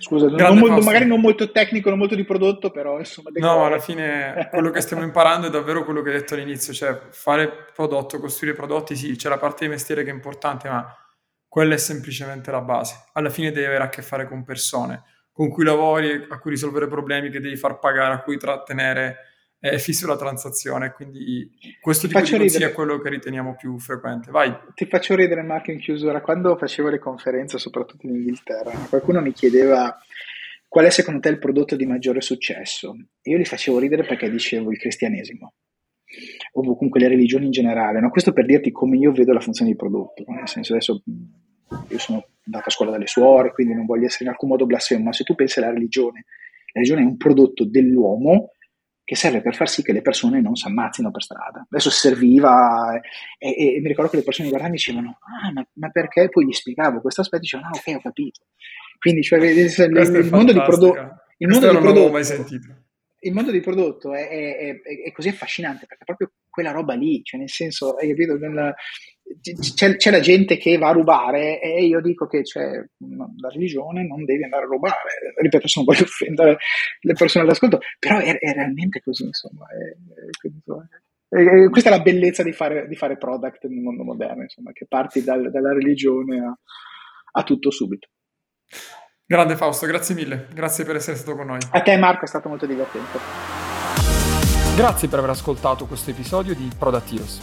Scusa, non molto, magari non molto tecnico, non molto di prodotto, però insomma... No, cuore. Alla fine quello che stiamo imparando è davvero quello che hai detto all'inizio, cioè fare prodotto, costruire prodotti, sì, c'è la parte di mestiere che è importante, ma quella è semplicemente la base. Alla fine devi avere a che fare con persone, con cui lavori, a cui risolvere problemi, che devi far pagare, a cui trattenere, è fisso la transazione, quindi questo ti tipo di consiglio è quello che riteniamo più frequente. Vai. Ti faccio ridere, Marco, in chiusura. Quando facevo le conferenze, soprattutto in Inghilterra, qualcuno mi chiedeva qual è secondo te il prodotto di maggiore successo, e io li facevo ridere perché dicevo il cristianesimo, o comunque le religioni in generale, no? Questo per dirti come io vedo la funzione del prodotto, nel senso, adesso io sono andato a scuola dalle suore, quindi non voglio essere in alcun modo blasfemo, ma se tu pensi alla religione, la religione è un prodotto dell'uomo che serve per far sì che le persone non si ammazzino per strada. Adesso serviva, e, e, e mi ricordo che le persone guardavano e dicevano ah, ma, ma perché? Poi gli spiegavo questo aspetto e dicevano ah, ok, ho capito. Quindi cioè, il, il, mondo di prodo- il, mondo di prodotto, il mondo di prodotto è, è, è, è così affascinante, perché è proprio quella roba lì, cioè nel senso, hai capito, nella, c'è, c'è la gente che va a rubare, e io dico che c'è la religione, non devi andare a rubare. Ripeto, se non voglio offendere le persone all'ascolto, però è, è realmente così, insomma. È, è, Eh, questa è la bellezza di fare, di fare product nel mondo moderno, insomma, che parti dal, dalla religione a, a tutto subito. Grande Fausto, grazie mille, grazie per essere stato con noi. A te Marco, è stato molto divertente. Grazie per aver ascoltato questo episodio di Product Heroes.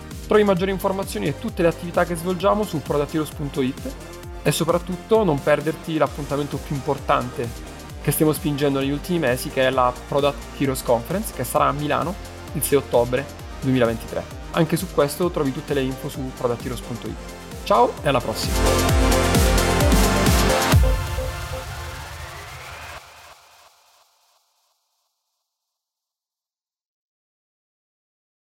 Trovi maggiori informazioni e tutte le attività che svolgiamo su Product Heroes punto it e soprattutto non perderti l'appuntamento più importante che stiamo spingendo negli ultimi mesi, che è la Product Heroes Conference, che sarà a Milano il sei ottobre duemilaventitré. Anche su questo trovi tutte le info su Product Heroes punto it. Ciao e alla prossima!